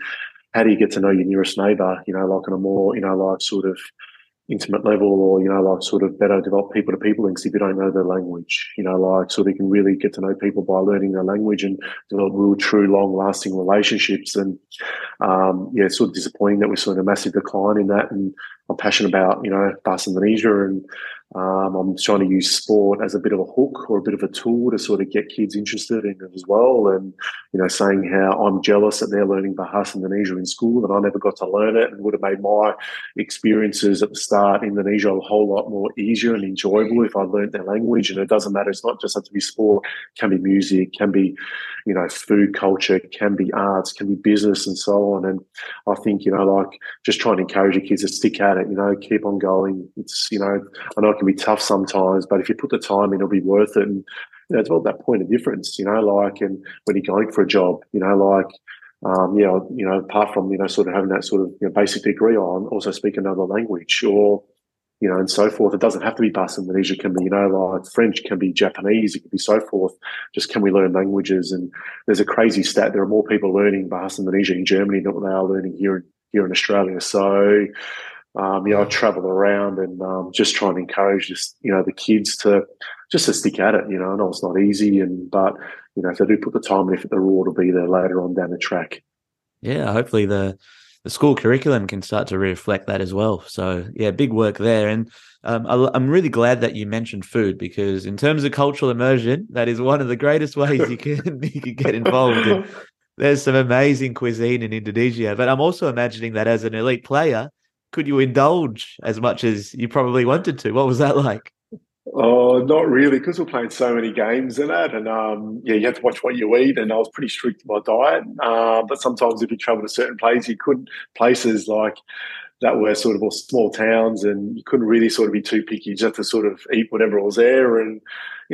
how do you get to know your nearest neighbour? You know, like on a more, you know, like sort of intimate level, or, you know, like sort of better develop people to people links if you don't know their language, you know, like so they can really get to know people by learning their language and develop real, true, long lasting relationships. And it's sort of disappointing that we're seeing a massive decline in that. And I'm passionate about, you know, Bahasa Indonesia, and I'm trying to use sport as a bit of a hook or a bit of a tool to sort of get kids interested in it as well. And, you know, saying how I'm jealous that they're learning Bahasa Indonesia in school and I never got to learn it, and would have made my experiences at the start in Indonesia a whole lot more easier and enjoyable if I learned their language. And it doesn't matter. It's not just have to be sport. It can be music, can be, you know, food culture, can be arts, can be business, and so on. And I think, you know, like just trying to encourage your kids to stick at it, you know, keep on going. It's, you know, I know it can be tough sometimes, but if you put the time in, it'll be worth it. And, you know, it's about that point of difference, you know, like, and when you're going for a job, you know, like, you know, apart from, you know, sort of having that sort of, you know, basic degree on, also speak another language, or, you know, and so forth. It doesn't have to be Bahasa Indonesia. It can be, you know, like French, it can be Japanese, it can be so forth. Just can we learn languages? And there's a crazy stat. There are more people learning Bahasa Indonesia in Germany than they are learning here in Australia. So, I travel around and just try and encourage just, you know, the kids to stick at it. You know, I know it's not easy, but you know, if they do put the time and effort, the reward will be there later on down the track. Yeah, hopefully the the school curriculum can start to reflect that as well. So yeah, big work there. And I'm really glad that you mentioned food, because in terms of cultural immersion, that is one of the greatest ways you can get involved in. There's some amazing cuisine in Indonesia, but I'm also imagining that as an elite player, could you indulge as much as you probably wanted to? What was that like? Oh, not really, because we're playing so many games in it, and you have to watch what you eat. And I was pretty strict with my diet, but sometimes if you travel to certain places, you couldn't places like that were sort of all small towns, and you couldn't really sort of be too picky. You just had to sort of eat whatever was there, and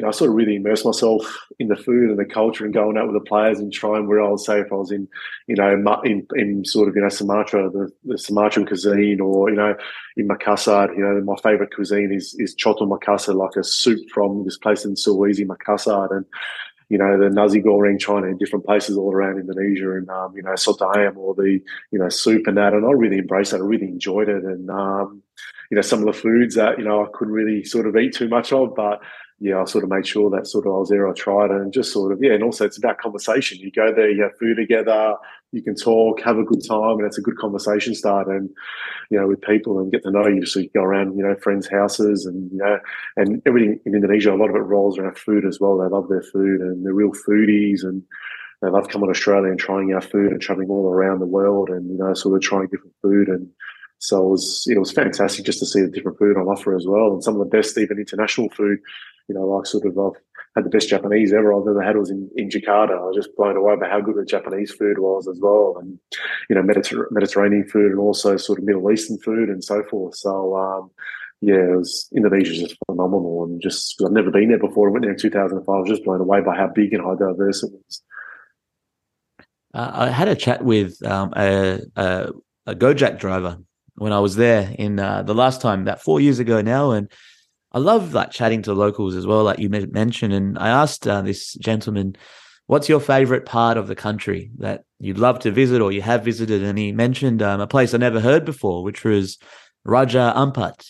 I sort of really immersed myself in the food and the culture, and going out with the players and trying where I was. Say if I was in, Sumatra, the Sumatran cuisine, or in Makassar, my favourite cuisine is Choto Makassar, like a soup from this place in Sulawesi, Makassar, and the nasi goreng China in different places all around Indonesia, and soto ayam, or the soup and that, and I really embraced that. I really enjoyed it, and some of the foods that I couldn't really sort of eat too much of, but. Yeah, I sort of made sure that sort of I was there, I tried it, and just sort of, and also it's about conversation. You go there, you have food together, you can talk, have a good time, and it's a good conversation start, and, with people and get to know you. So you go around, friends' houses and, and everything in Indonesia, a lot of it rolls around food as well. They love their food and they're real foodies, and they love coming to Australia and trying our food and traveling all around the world and, sort of trying different food. And so it was fantastic just to see the different food on offer as well, and some of the best even international food. I've had the best Japanese ever I've ever had was in Jakarta. I was just blown away by how good the Japanese food was as well, and Mediterranean food, and also sort of Middle Eastern food and so forth. So Indonesia's just phenomenal, and just I've never been there before. I went there in 2005. I was just blown away by how big and how diverse it was. I had a chat with a Gojek driver when I was there in the last time, that 4 years ago now, and I love like chatting to locals as well, like you mentioned. And I asked this gentleman, "What's your favorite part of the country that you'd love to visit or you have visited?" And he mentioned a place I never heard before, which was Raja Ampat.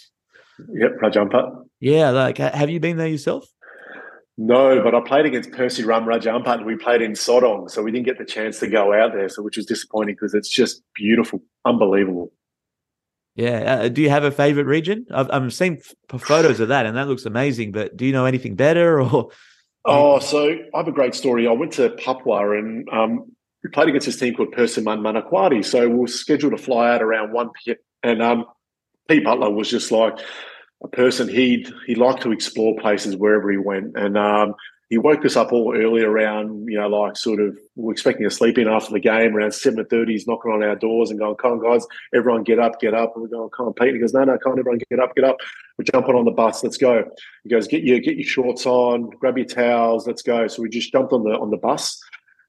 Yep, Raja Ampat. Yeah, like have you been there yourself? No, but I played against Percy Rum Raja Ampat, and we played in Sodong, so we didn't get the chance to go out there, which was disappointing because it's just beautiful, unbelievable. Yeah. Do you have a favorite region? I'm seeing photos of that, and that looks amazing, but do you know anything better? Or? Oh, so I have a great story. I went to Papua, and we played against this team called Persimmon Manakwari. So we were scheduled to fly out around 1 p.m. and Pete Butler was just like a person. He liked to explore places wherever he went, and he woke us up all early around, we're expecting to sleep in after the game around 7:30. He's knocking on our doors and going, "Come on, guys, everyone get up." And we're going, "Come on, Pete." And he goes, No, can't everyone get up. We're jumping on the bus. Let's go. He goes, get your shorts on, grab your towels. Let's go. So we just jumped on the bus,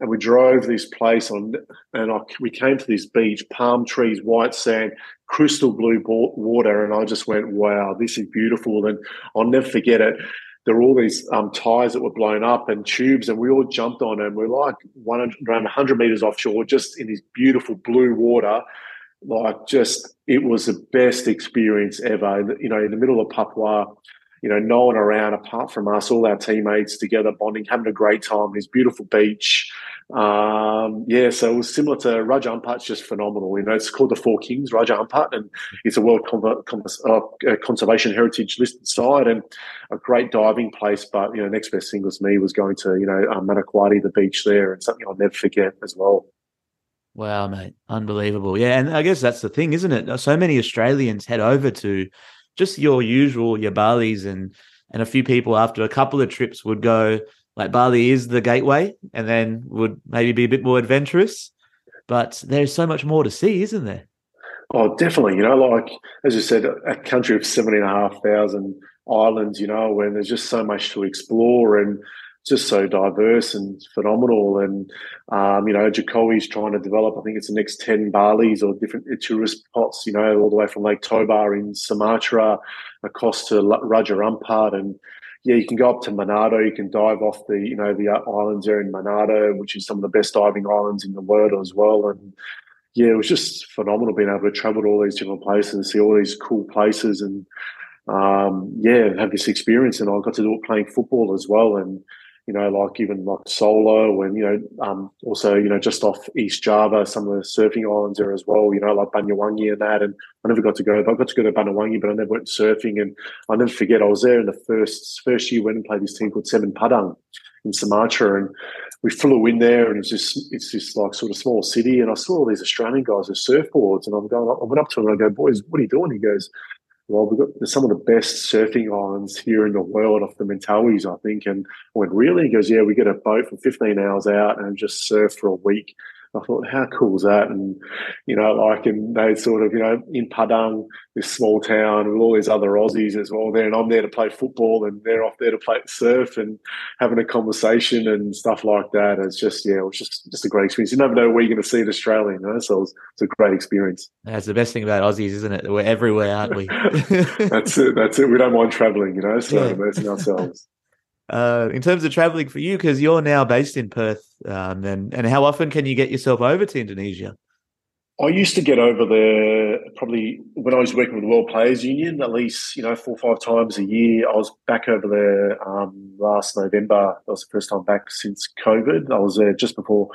and we drove this place we came to this beach, palm trees, white sand, crystal blue water. And I just went, wow, this is beautiful. And I'll never forget it. There were all these ties that were blown up and tubes, and we all jumped on them. We're like around 100 metres offshore, just in this beautiful blue water. It was the best experience ever. In the middle of Papua, no one around apart from us, all our teammates together bonding, having a great time, this beautiful beach. So it was similar to Raja Ampat's just phenomenal. It's called the Four Kings, Raja Ampat, and it's a World Conservation Heritage listed site and a great diving place. But, next best thing was me was going to, Manakwari, the beach there, and something I'll never forget as well. Wow, mate. Unbelievable. Yeah, and I guess that's the thing, isn't it? So many Australians head over to just your Balis, and a few people after a couple of trips would go, like Bali is the gateway, and then would maybe be a bit more adventurous. But there's so much more to see, isn't there? Oh, definitely. As you said, a country of 7,500 islands, and there's just so much to explore and just so diverse and phenomenal. And, Jokowi's trying to develop, I think it's the next 10 Balis or different tourist spots, all the way from Lake Tobar in Sumatra across to Raja Ampat. And, you can go up to Manado. You can dive off the islands there in Manado, which is some of the best diving islands in the world as well. And, it was just phenomenal being able to travel to all these different places and see all these cool places and, have this experience. And I got to do it playing football as well. And, you know, like even like Solo and, you know, also, you know, just off East Java, some of the surfing islands there as well, you know, like Banyawangi and that. And I never got to go, but I got to go to Banyawangi, but I never went surfing. And I'll never forget, I was there in the first year when I played this team called Seven Padang in Sumatra, and we flew in there, and it's just like sort of small city. And I saw all these Australian guys with surfboards, and I went up to him and I go, boys, what are you doing? He goes, well, we've got some of the best surfing islands here in the world off the Mentawais, I think. And I went, really? He goes, yeah, we get a boat for 15 hours out and just surf for a week. I thought, how cool is that? And, you know, like, and they sort of, you know, in Padang, this small town with all these other Aussies as well there, and I'm there to play football and they're off there to play surf and having a conversation and stuff like that. It's just, yeah, it was just a great experience. You never know where you're going to see an Australian, you know? So it's a great experience. That's the best thing about Aussies, isn't it? We're everywhere, aren't we? That's it. We don't mind travelling, you know, so yeah. Immersing ourselves. In terms of traveling for you, because you're now based in Perth, and how often can you get yourself over to Indonesia? I used to get over there probably when I was working with the World Players Union, at least, you know, 4 or 5 times a year. I was back over there last November. That was the first time back since COVID. I was there just before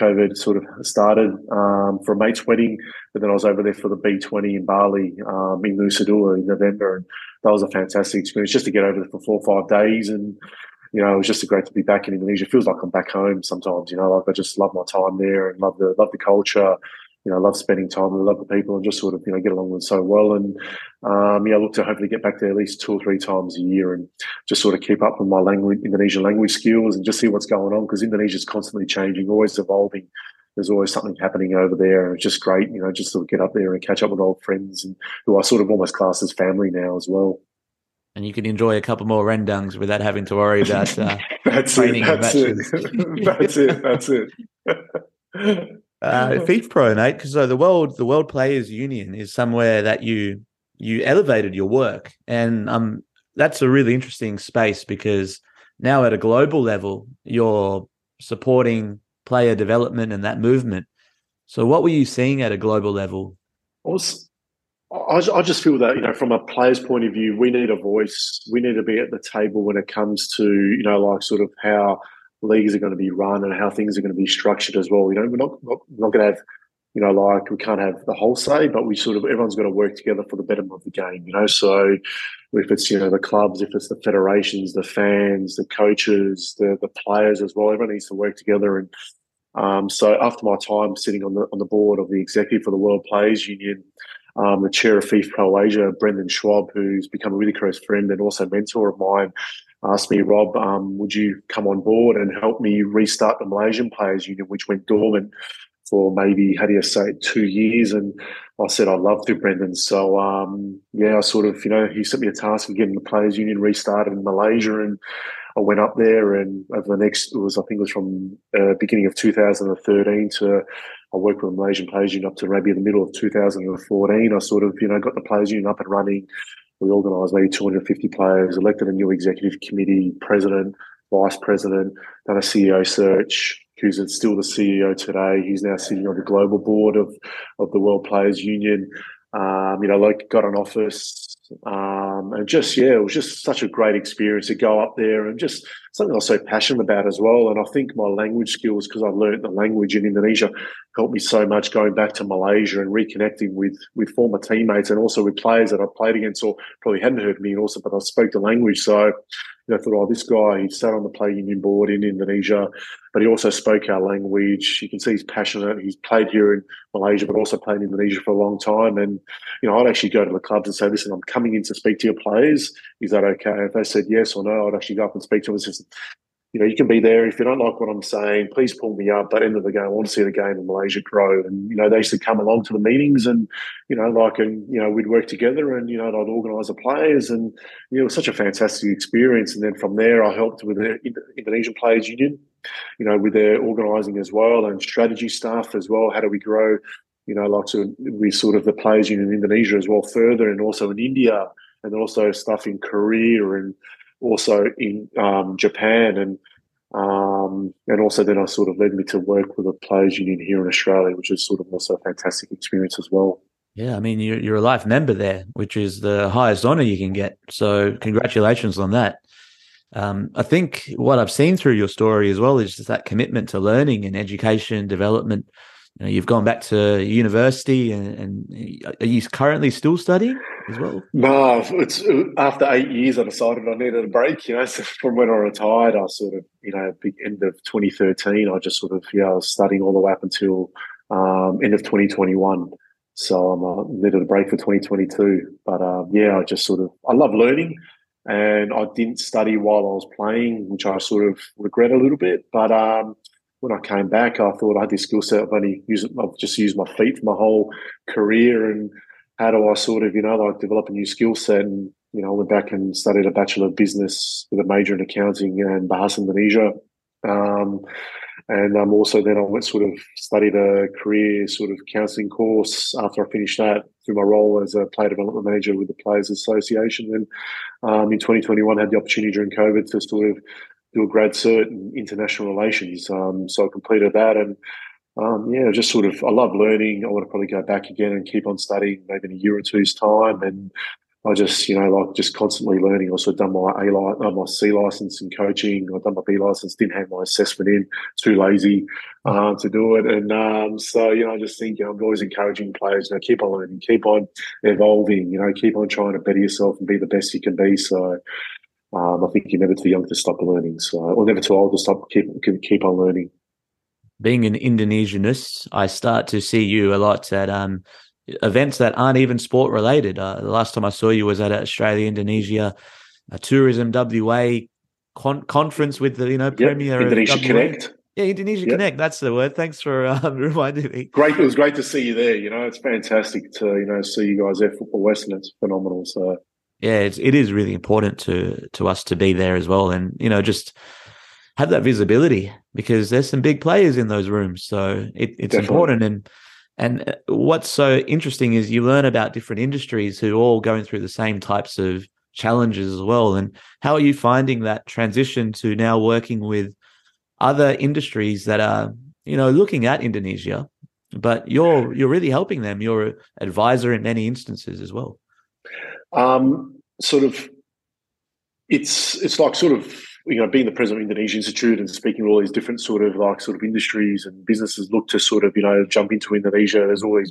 COVID sort of started for a mate's wedding, but then I was over there for the B20 in Bali in Nusa Dua in November, and that was a fantastic experience just to get over there for 4 or 5 days. And, you know, it was just great to be back in Indonesia. It feels like I'm back home sometimes, you know, like I just love my time there and love the culture. You know, I love spending time with other people and just sort of, you know, get along with so well. And, yeah, I look to hopefully get back there at least 2 or 3 times a year and just sort of keep up with my Indonesian language skills and just see what's going on, because Indonesia is constantly changing, always evolving. There's always something happening over there. And it's just great, you know, just sort of get up there and catch up with old friends and who I sort of almost class as family now as well. And you can enjoy a couple more rendangs without having to worry about training and matches. That's it. FIFA Pro, mate, because so the World Players Union is somewhere that you elevated your work, and that's a really interesting space, because now at a global level you're supporting player development and that movement. So what were you seeing at a global level? I just feel that, you know, from a player's point of view, we need a voice. We need to be at the table when it comes to, you know, like sort of how leagues are going to be run and how things are going to be structured as well. You know, we're not going to have, you know, like we can't have the whole say, but we sort of, everyone's got to work together for the betterment of the game, you know. So if it's, you know, the clubs, if it's the federations, the fans, the coaches, the players as well, everyone needs to work together. And so after my time sitting on the board of the executive for the World Players Union, the chair of FIFA Pro Asia, Brendan Schwab, who's become a really close friend and also mentor of mine, asked me, Rob, would you come on board and help me restart the Malaysian Players Union, which went dormant for maybe, 2 years? And I said, I'd love to, Brendan. So, yeah, I sort of, you know, he sent me a task of getting the Players Union restarted in Malaysia, and I went up there, and over the next, it was from beginning of 2013 to, I worked with the Malaysian Players Union up to maybe the middle of 2014. I sort of, you know, got the Players Union up and running. We organised maybe 250 players, elected a new executive committee, president, vice president, done a CEO search, who's still the CEO today. He's now sitting on the global board of the World Players Union. You know, like got an office, and just, yeah, it was just such a great experience to go up there, and just something I was so passionate about as well. And I think my language skills, because I learned the language in Indonesia, helped me so much going back to Malaysia and reconnecting with former teammates and also with players that I played against or probably hadn't heard me also, but I spoke the language. So, you know, I thought, oh, this guy, he sat on the player union board in Indonesia, but he also spoke our language. You can see he's passionate. He's played here in Malaysia, but also played in Indonesia for a long time. And, you know, I'd actually go to the clubs and say, listen, I'm coming in to speak to your players. Is that okay? And if they said yes or no, I'd actually go up and speak to them and say, you know, you can be there. If you don't like what I'm saying, please pull me up. But end of the game, I want to see the game in Malaysia grow. And, you know, they used to come along to the meetings and, you know, like, and, you know, we'd work together and, you know, and I'd organise the players. And, you know, it was such a fantastic experience. And then from there, I helped with the Indonesian Players Union, you know, with their organising as well and strategy stuff as well. How do we grow, you know, like so we sort of the Players Union in Indonesia as well further, and also in India, and also stuff in Korea, and also in Japan, and also then I sort of led me to work with a players union here in Australia, which is sort of also a fantastic experience as well. Yeah, I mean, you're a life member there, which is the highest honour you can get. So congratulations on that. I think what I've seen through your story as well is just that commitment to learning and education development. You know, you've gone back to university, and are you currently still studying as well? No, it's after 8 years I decided I needed a break. You know, so from when I retired, I sort of, you know, the end of 2013, I just sort of, you know, I was studying all the way up until end of 2021. So I needed a break for 2022. But yeah, I just sort of, I love learning. And I didn't study while I was playing, which I sort of regret a little bit. But when I came back, I thought I had this skill set. I've just used my feet for my whole career. And how do I sort of, you know, like develop a new skill set? And, you know, I went back and studied a Bachelor of Business with a major in accounting in Bahasa Indonesia. And also then I went sort of studied a career sort of counselling course after I finished that through my role as a player development manager with the Players Association. And in 2021, I had the opportunity during COVID to sort of do a grad cert in international relations. So I completed that and, yeah, just sort of, I love learning. I want to probably go back again and keep on studying maybe in a year or two's time. And I just, you know, like just constantly learning. I've sort of done my my C license in coaching. I've done my B license, didn't have my assessment in, too lazy to do it. And so, you know, I just think, you know, I'm always encouraging players, you know, keep on learning, keep on evolving, you know, keep on trying to better yourself and be the best you can be. So I think you're never too young to stop learning. So, or never too old to stop, keep on learning. Being an Indonesianist, I start to see you a lot at events that aren't even sport related. The last time I saw you was at Australia Indonesia Tourism WA conference with the, you know, Premier Indonesia Connect. Yeah, Indonesia Connect. That's the word. Thanks for reminding me. Great. It was great to see you there. You know, it's fantastic to, you know, see you guys there. Football Western, it's phenomenal. So yeah, it is really important to us to be there as well, and you know, just have that visibility because there's some big players in those rooms. So it's definitely important. And what's so interesting is you learn about different industries who are all going through the same types of challenges as well. And how are you finding that transition to now working with other industries that are, you know, looking at Indonesia, but you're really helping them. You're an advisor in many instances as well. Sort of, it's like sort of, you know, being the president of Indonesia Institute and speaking to all these different sort of industries and businesses look to sort of, you know, jump into Indonesia. There's always,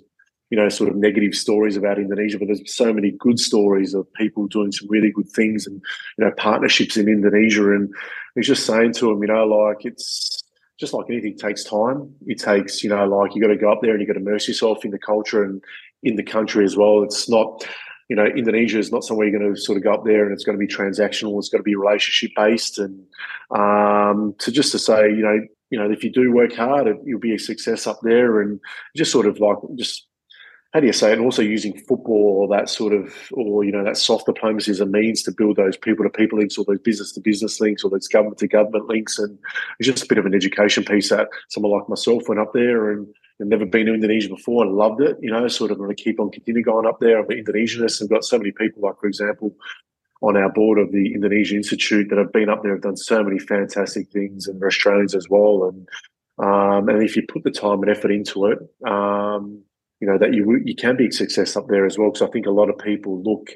you know, sort of negative stories about Indonesia, but there's so many good stories of people doing some really good things and, you know, partnerships in Indonesia. And it's just saying to them, you know, like it's just like anything takes time. It takes, you know, like you got to go up there and you got to immerse yourself in the culture and in the country as well. It's not, you know, Indonesia is not somewhere you're going to sort of go up there and it's going to be transactional. It's going to be relationship based, and to just to say, you know, if you do work hard, you'll be a success up there, and just sort of like just how do you say it? And also using football or that sort of, or you know, that soft diplomacy as a means to build those people to people links, or those business to business links, or those government to government links, and it's just a bit of an education piece that someone like myself went up there and. I've never been to Indonesia before and loved it, you know, sort of going to keep on continuing going up there. I'm an Indonesianist and got so many people, like, for example, on our board of the Indonesia Institute that have been up there, have done so many fantastic things, and they're Australians as well. And if you put the time and effort into it, you know, that you can be a success up there as well. Because I think a lot of people look,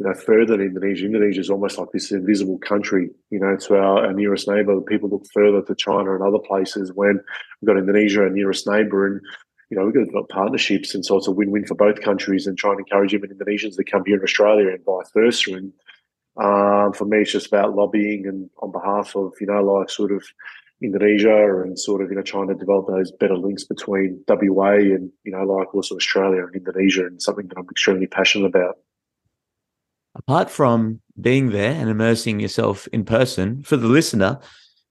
you know, further than Indonesia. Indonesia is almost like this invisible country, you know, to our nearest neighbour. People look further to China and other places when we've got Indonesia, our nearest neighbour, and, you know, we've got to develop partnerships, and so it's a win-win for both countries, and try and encourage even Indonesians to come here in Australia and vice versa. And for me, it's just about lobbying and on behalf of, you know, like sort of Indonesia and sort of, you know, trying to develop those better links between WA and, you know, like also Australia and Indonesia, and something that I'm extremely passionate about. Apart from being there and immersing yourself in person, for the listener,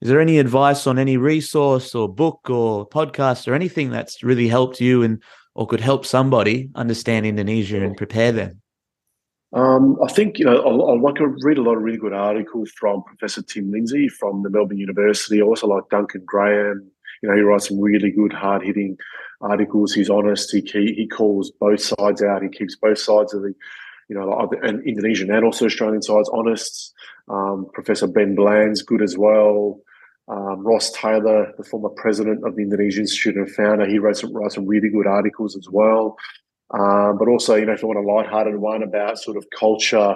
is there any advice on any resource or book or podcast or anything that's really helped you and or could help somebody understand Indonesia and prepare them? I think, you know, I like to read a lot of really good articles from Professor Tim Lindsay from the Melbourne University. I also like Duncan Graham. You know, he writes some really good, hard-hitting articles. He's honest. He calls both sides out. He keeps both sides of the, you know, and Indonesian and also Australian sides honest. Professor Ben Bland's good as well. Ross Taylor, the former president of the Indonesian Institute and founder, he wrote some really good articles as well. But also, you know, if you want a lighthearted one about sort of culture,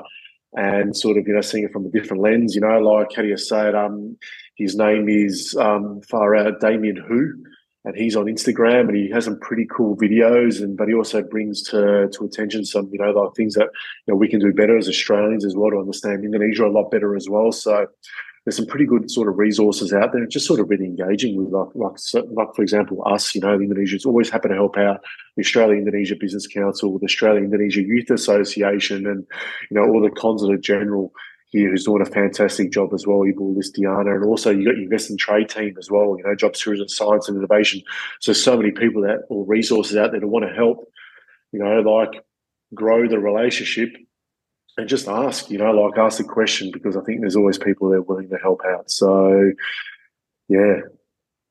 and sort of, you know, seeing it from a different lens, you know, like, how do you say it? His name is far out Damien Hu, and he's on Instagram and he has some pretty cool videos, and but he also brings to attention some, you know, like things that, you know, we can do better as Australians as well to understand Indonesia a lot better as well. So there's some pretty good sort of resources out there, just sort of really engaging with, like for example, us, you know, Indonesia is always happy to help out the Australia-Indonesia Business Council, the Australia-Indonesia Youth Association, and, you know, all the Consulate General here who's doing a fantastic job as well, Ibu Listiana, and also you've got your investment trade team as well, you know, Jobs, Tourism, Science and Innovation. So, so many people that, or resources out there to want to help, you know, like grow the relationship. And just ask, you know, like ask the question, because I think there's always people there willing to help out. So, yeah.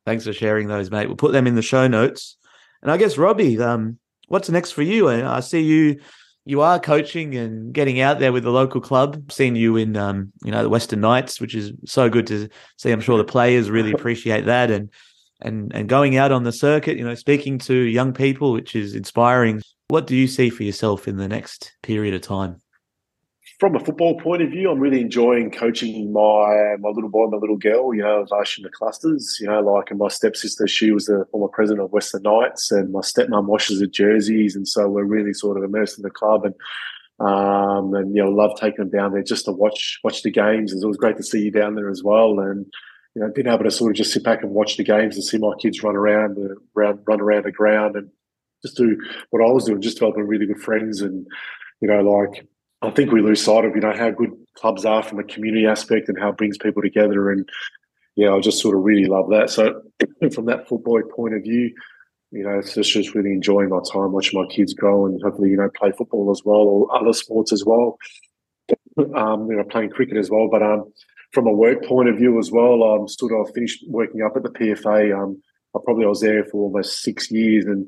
Thanks for sharing those, mate. We'll put them in the show notes. And I guess, Robbie, what's next for you? I see you are coaching and getting out there with the local club. I've seen you in, you know, the Western Knights, which is so good to see. I'm sure the players really appreciate that. And going out on the circuit, you know, speaking to young people, which is inspiring. What do you see for yourself in the next period of time? From a football point of view, I'm really enjoying coaching my little boy, my little girl, you know, Varshin the Clusters, you know, like, and my stepsister, she was the former president of Western Knights, and my stepmom washes the jerseys, and so we're really sort of immersed in the club, and you know, love taking them down there just to watch the games. It's always great to see you down there as well, and, you know, being able to sort of just sit back and watch the games and see my kids run around the ground and just do what I was doing, just developing really good friends. And, you know, like, I think we lose sight of, you know, how good clubs are from a community aspect and how it brings people together. And, yeah, I just sort of really love that. So from that football point of view, you know, it's just really enjoying my time, watching my kids grow and hopefully, you know, play football as well or other sports as well, you know, playing cricket as well. But from a work point of view as well, I finished working up at the PFA. I was there for almost 6 years, and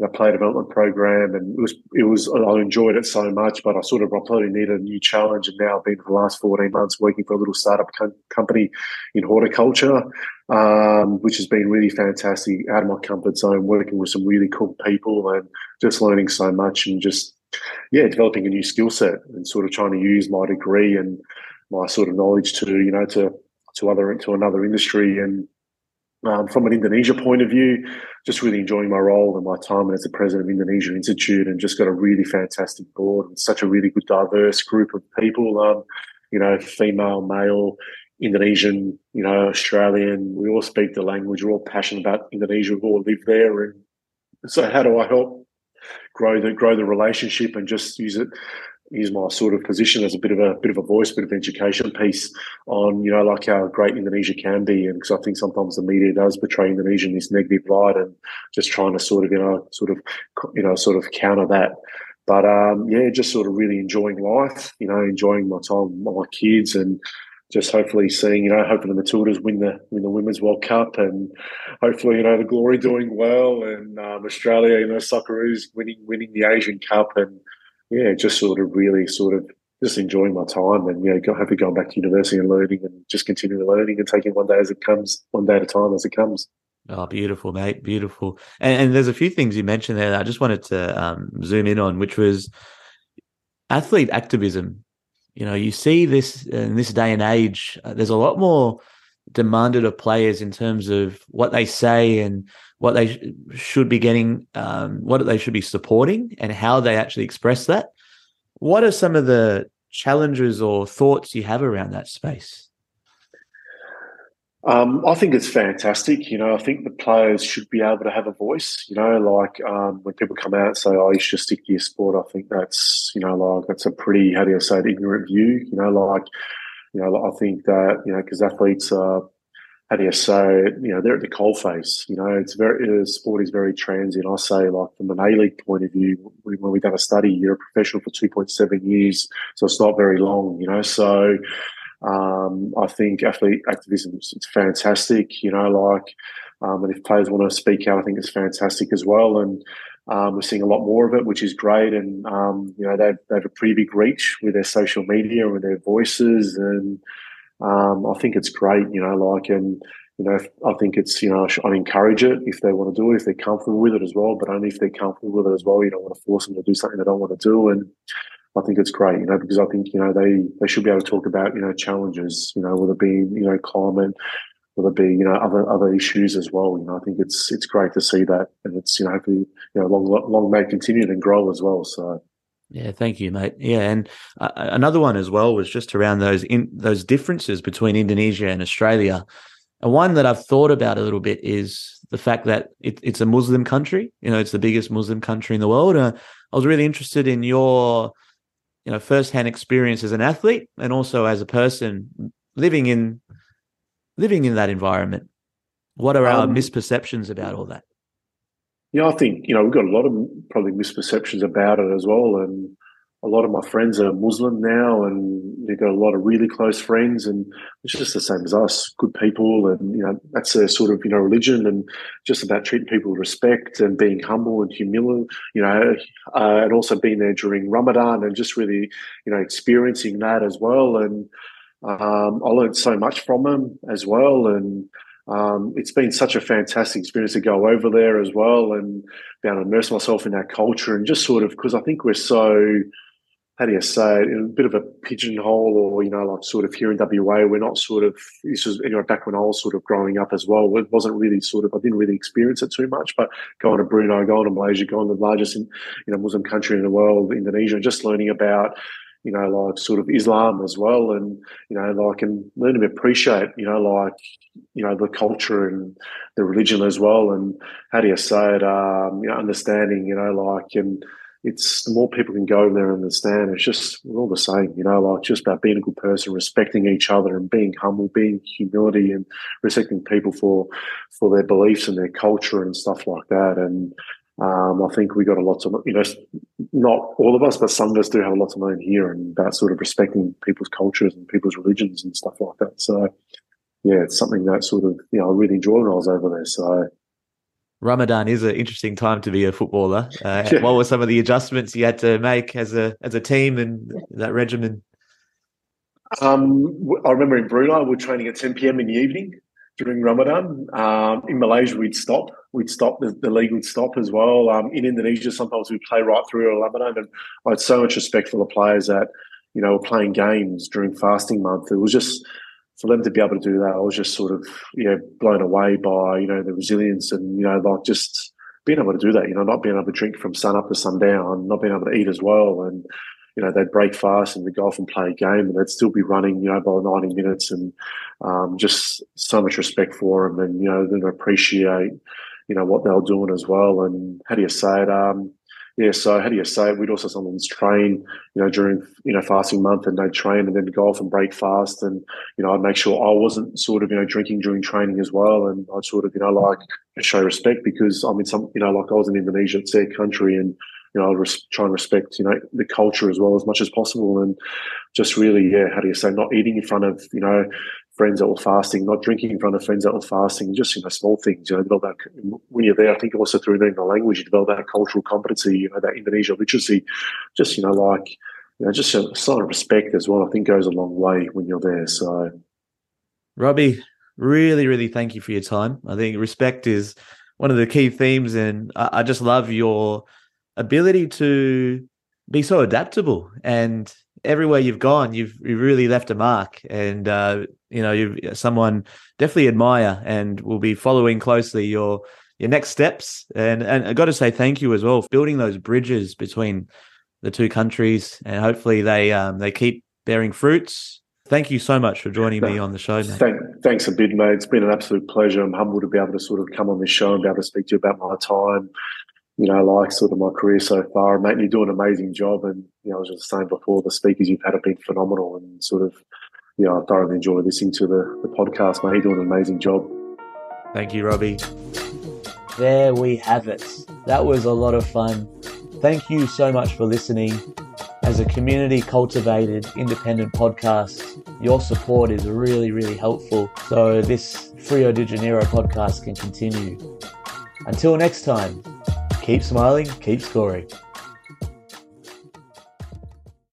the player development program, and it was I enjoyed it so much, but I probably needed a new challenge. And now I've been for the last 14 months working for a little startup company in horticulture, which has been really fantastic, out of my comfort zone, working with some really cool people and just learning so much, and just, yeah, developing a new skill set and sort of trying to use my degree and my sort of knowledge to, you know, to another industry. And from an Indonesia point of view, just really enjoying my role and my time as the president of Indonesia Institute, and just got a really fantastic board and such a really good diverse group of people, you know, female, male, Indonesian, you know, Australian. We all speak the language. We're all passionate about Indonesia. We all live there. And so how do I help grow the relationship and just use it? Use my sort of position as a bit of a voice, bit of an education piece on, you know, like how great Indonesia can be. And because I think sometimes the media does portray Indonesia in this negative light, and just trying to sort of counter that. But yeah, just sort of really enjoying life, you know, enjoying my time with my kids, and just hopefully seeing, you know, hoping the Matildas win the Women's World Cup, and hopefully, you know, the Glory doing well, and Australia, you know, Socceroos winning the Asian Cup. And yeah, just sort of really sort of just enjoying my time, and, you know, hopefully going back to university and learning, and just continuing learning and taking one day as it comes, one day at a time as it comes. Oh, beautiful, mate. Beautiful. And there's a few things you mentioned there that I just wanted to zoom in on, which was athlete activism. You know, you see this in this day and age, there's a lot more demanded of players in terms of what they say and what they should be getting, what they should be supporting, and how they actually express that. What are some of the challenges or thoughts you have around that space? I think it's fantastic. You know, I think the players should be able to have a voice. You know, like when people come out and say, "Oh, you should stick to your sport," I think that's, you know, like, that's a pretty, how do you say it, ignorant view. You know, like, you know, I think that, you know, because athletes are, how do you say it, you know, they're at the coalface. You know, it's very, sport is very transient. I say, like, from an A-League point of view, when we've done a study, you're a professional for 2.7 years, so it's not very long, you know. So I think athlete activism is fantastic, you know, like, and if players want to speak out, I think it's fantastic as well. And we're seeing a lot more of it, which is great. And, you know, they have a pretty big reach with their social media and their voices. And I think it's great, you know, like, and, you know, I think it's, you know, I encourage it if they want to do it, if they're comfortable with it as well, but only if they're comfortable with it as well. You don't want to force them to do something they don't want to do. And I think it's great, you know, because I think, you know, they should be able to talk about, you know, challenges, you know, whether it be, you know, climate, whether it be, you know, other issues as well. You know, I think it's great to see that, and it's, you know, hopefully, you know, long may continue and grow as well. So. Yeah, thank you, mate. Yeah, and another one as well was just around those differences between Indonesia and Australia. And one that I've thought about a little bit is the fact that it's a Muslim country. You know, it's the biggest Muslim country in the world. And I was really interested in your, you know, firsthand experience as an athlete and also as a person living in that environment. What are our misperceptions about all that? Yeah, I think, you know, we've got a lot of probably misperceptions about it as well. And a lot of my friends are Muslim now, and they've got a lot of really close friends, and it's just the same as us, good people. And, you know, that's their sort of, you know, religion, and just about treating people with respect and being humble and humility, you know, and also being there during Ramadan and just really, you know, experiencing that as well. And I learned so much from them as well. And it's been such a fantastic experience to go over there as well and be able to immerse myself in that culture, and just sort of, because I think we're so, how do you say it, a bit of a pigeonhole, or, you know, like sort of here in WA, we're not sort of, this was, you know, back when I was sort of growing up as well, it wasn't really sort of, I didn't really experience it too much, but going to Brunei, going to Malaysia, going to the largest, you know, Muslim country in the world, Indonesia, and just learning about, you know, like sort of Islam as well, and, you know, like, and learn to appreciate, you know, like, you know, the culture and the religion as well, and how do you say it, you know, understanding, you know, like, and it's, the more people can go there and understand, it's just, we're all the same, you know, like, just about being a good person, respecting each other, and being humble, being humility, and respecting people for their beliefs and their culture and stuff like that. And I think we got a lot to, you know, not all of us, but some of us do have a lot to learn here, and about sort of respecting people's cultures and people's religions and stuff like that. So, yeah, it's something that sort of, you know, I really enjoyed when I was over there. So, Ramadan is an interesting time to be a footballer. Yeah. What were some of the adjustments you had to make as a team and that regimen? I remember in Brunei, we were training at 10 p.m. in the evening during Ramadan. In Malaysia, we'd stop, the league would stop as well. In Indonesia, sometimes we'd play right through Ramadan, and I had so much respect for the players that, you know, were playing games during fasting month. It was just, for them to be able to do that, I was just sort of, you know, blown away by, you know, the resilience and, you know, like just being able to do that, you know, not being able to drink from sun up to sundown, not being able to eat as well, and, you know, they'd break fast and they'd go off and play a game, and they'd still be running, you know, by 90 minutes, and just so much respect for them, and, you know, then appreciate, you know, what they were doing as well. And how do you say it? Yeah, so how do you say it? We'd also sometimes train, you know, during, you know, fasting month, and they'd train and then go off and break fast. And, you know, I'd make sure I wasn't sort of, you know, drinking during training as well. And I'd sort of, you know, like show respect, because I'm in some, you know, like I was in Indonesia, it's their country, and, you know, I'll try and respect, you know, the culture as well as much as possible. And just really, yeah, how do you say, not eating in front of, you know, friends that were fasting, not drinking in front of friends that were fasting, just, you know, small things, you know, develop that, when you're there, I think also through learning the language, you develop that cultural competency, you know, that Indonesia literacy, just, you know, like, you know, just a sign of respect as well, I think goes a long way when you're there. So, Robbie, really, really thank you for your time. I think respect is one of the key themes, and I just love your ability to be so adaptable, and everywhere you've gone, you've really left a mark, and you know, you're someone definitely admire, and we'll be following closely your next steps. And I got to say thank you as well for building those bridges between the two countries, and hopefully they keep bearing fruits. Thank you so much for joining me on the show, mate. Thanks a bit, mate. It's been an absolute pleasure. I'm humbled to be able to sort of come on this show and be able to speak to you about my time, you know, like sort of my career so far. Mate, you do an amazing job, and, you know, I was just saying before, the speakers you've had have been phenomenal, and sort of, you know, I thoroughly enjoy listening to the podcast, mate. You do an amazing job. Thank you, Robbie. There we have it. That was a lot of fun. Thank you so much for listening. As a community-cultivated, independent podcast, your support is really, really helpful, so this Rio de Janeiro podcast can continue. Until next time, keep smiling, keep scoring.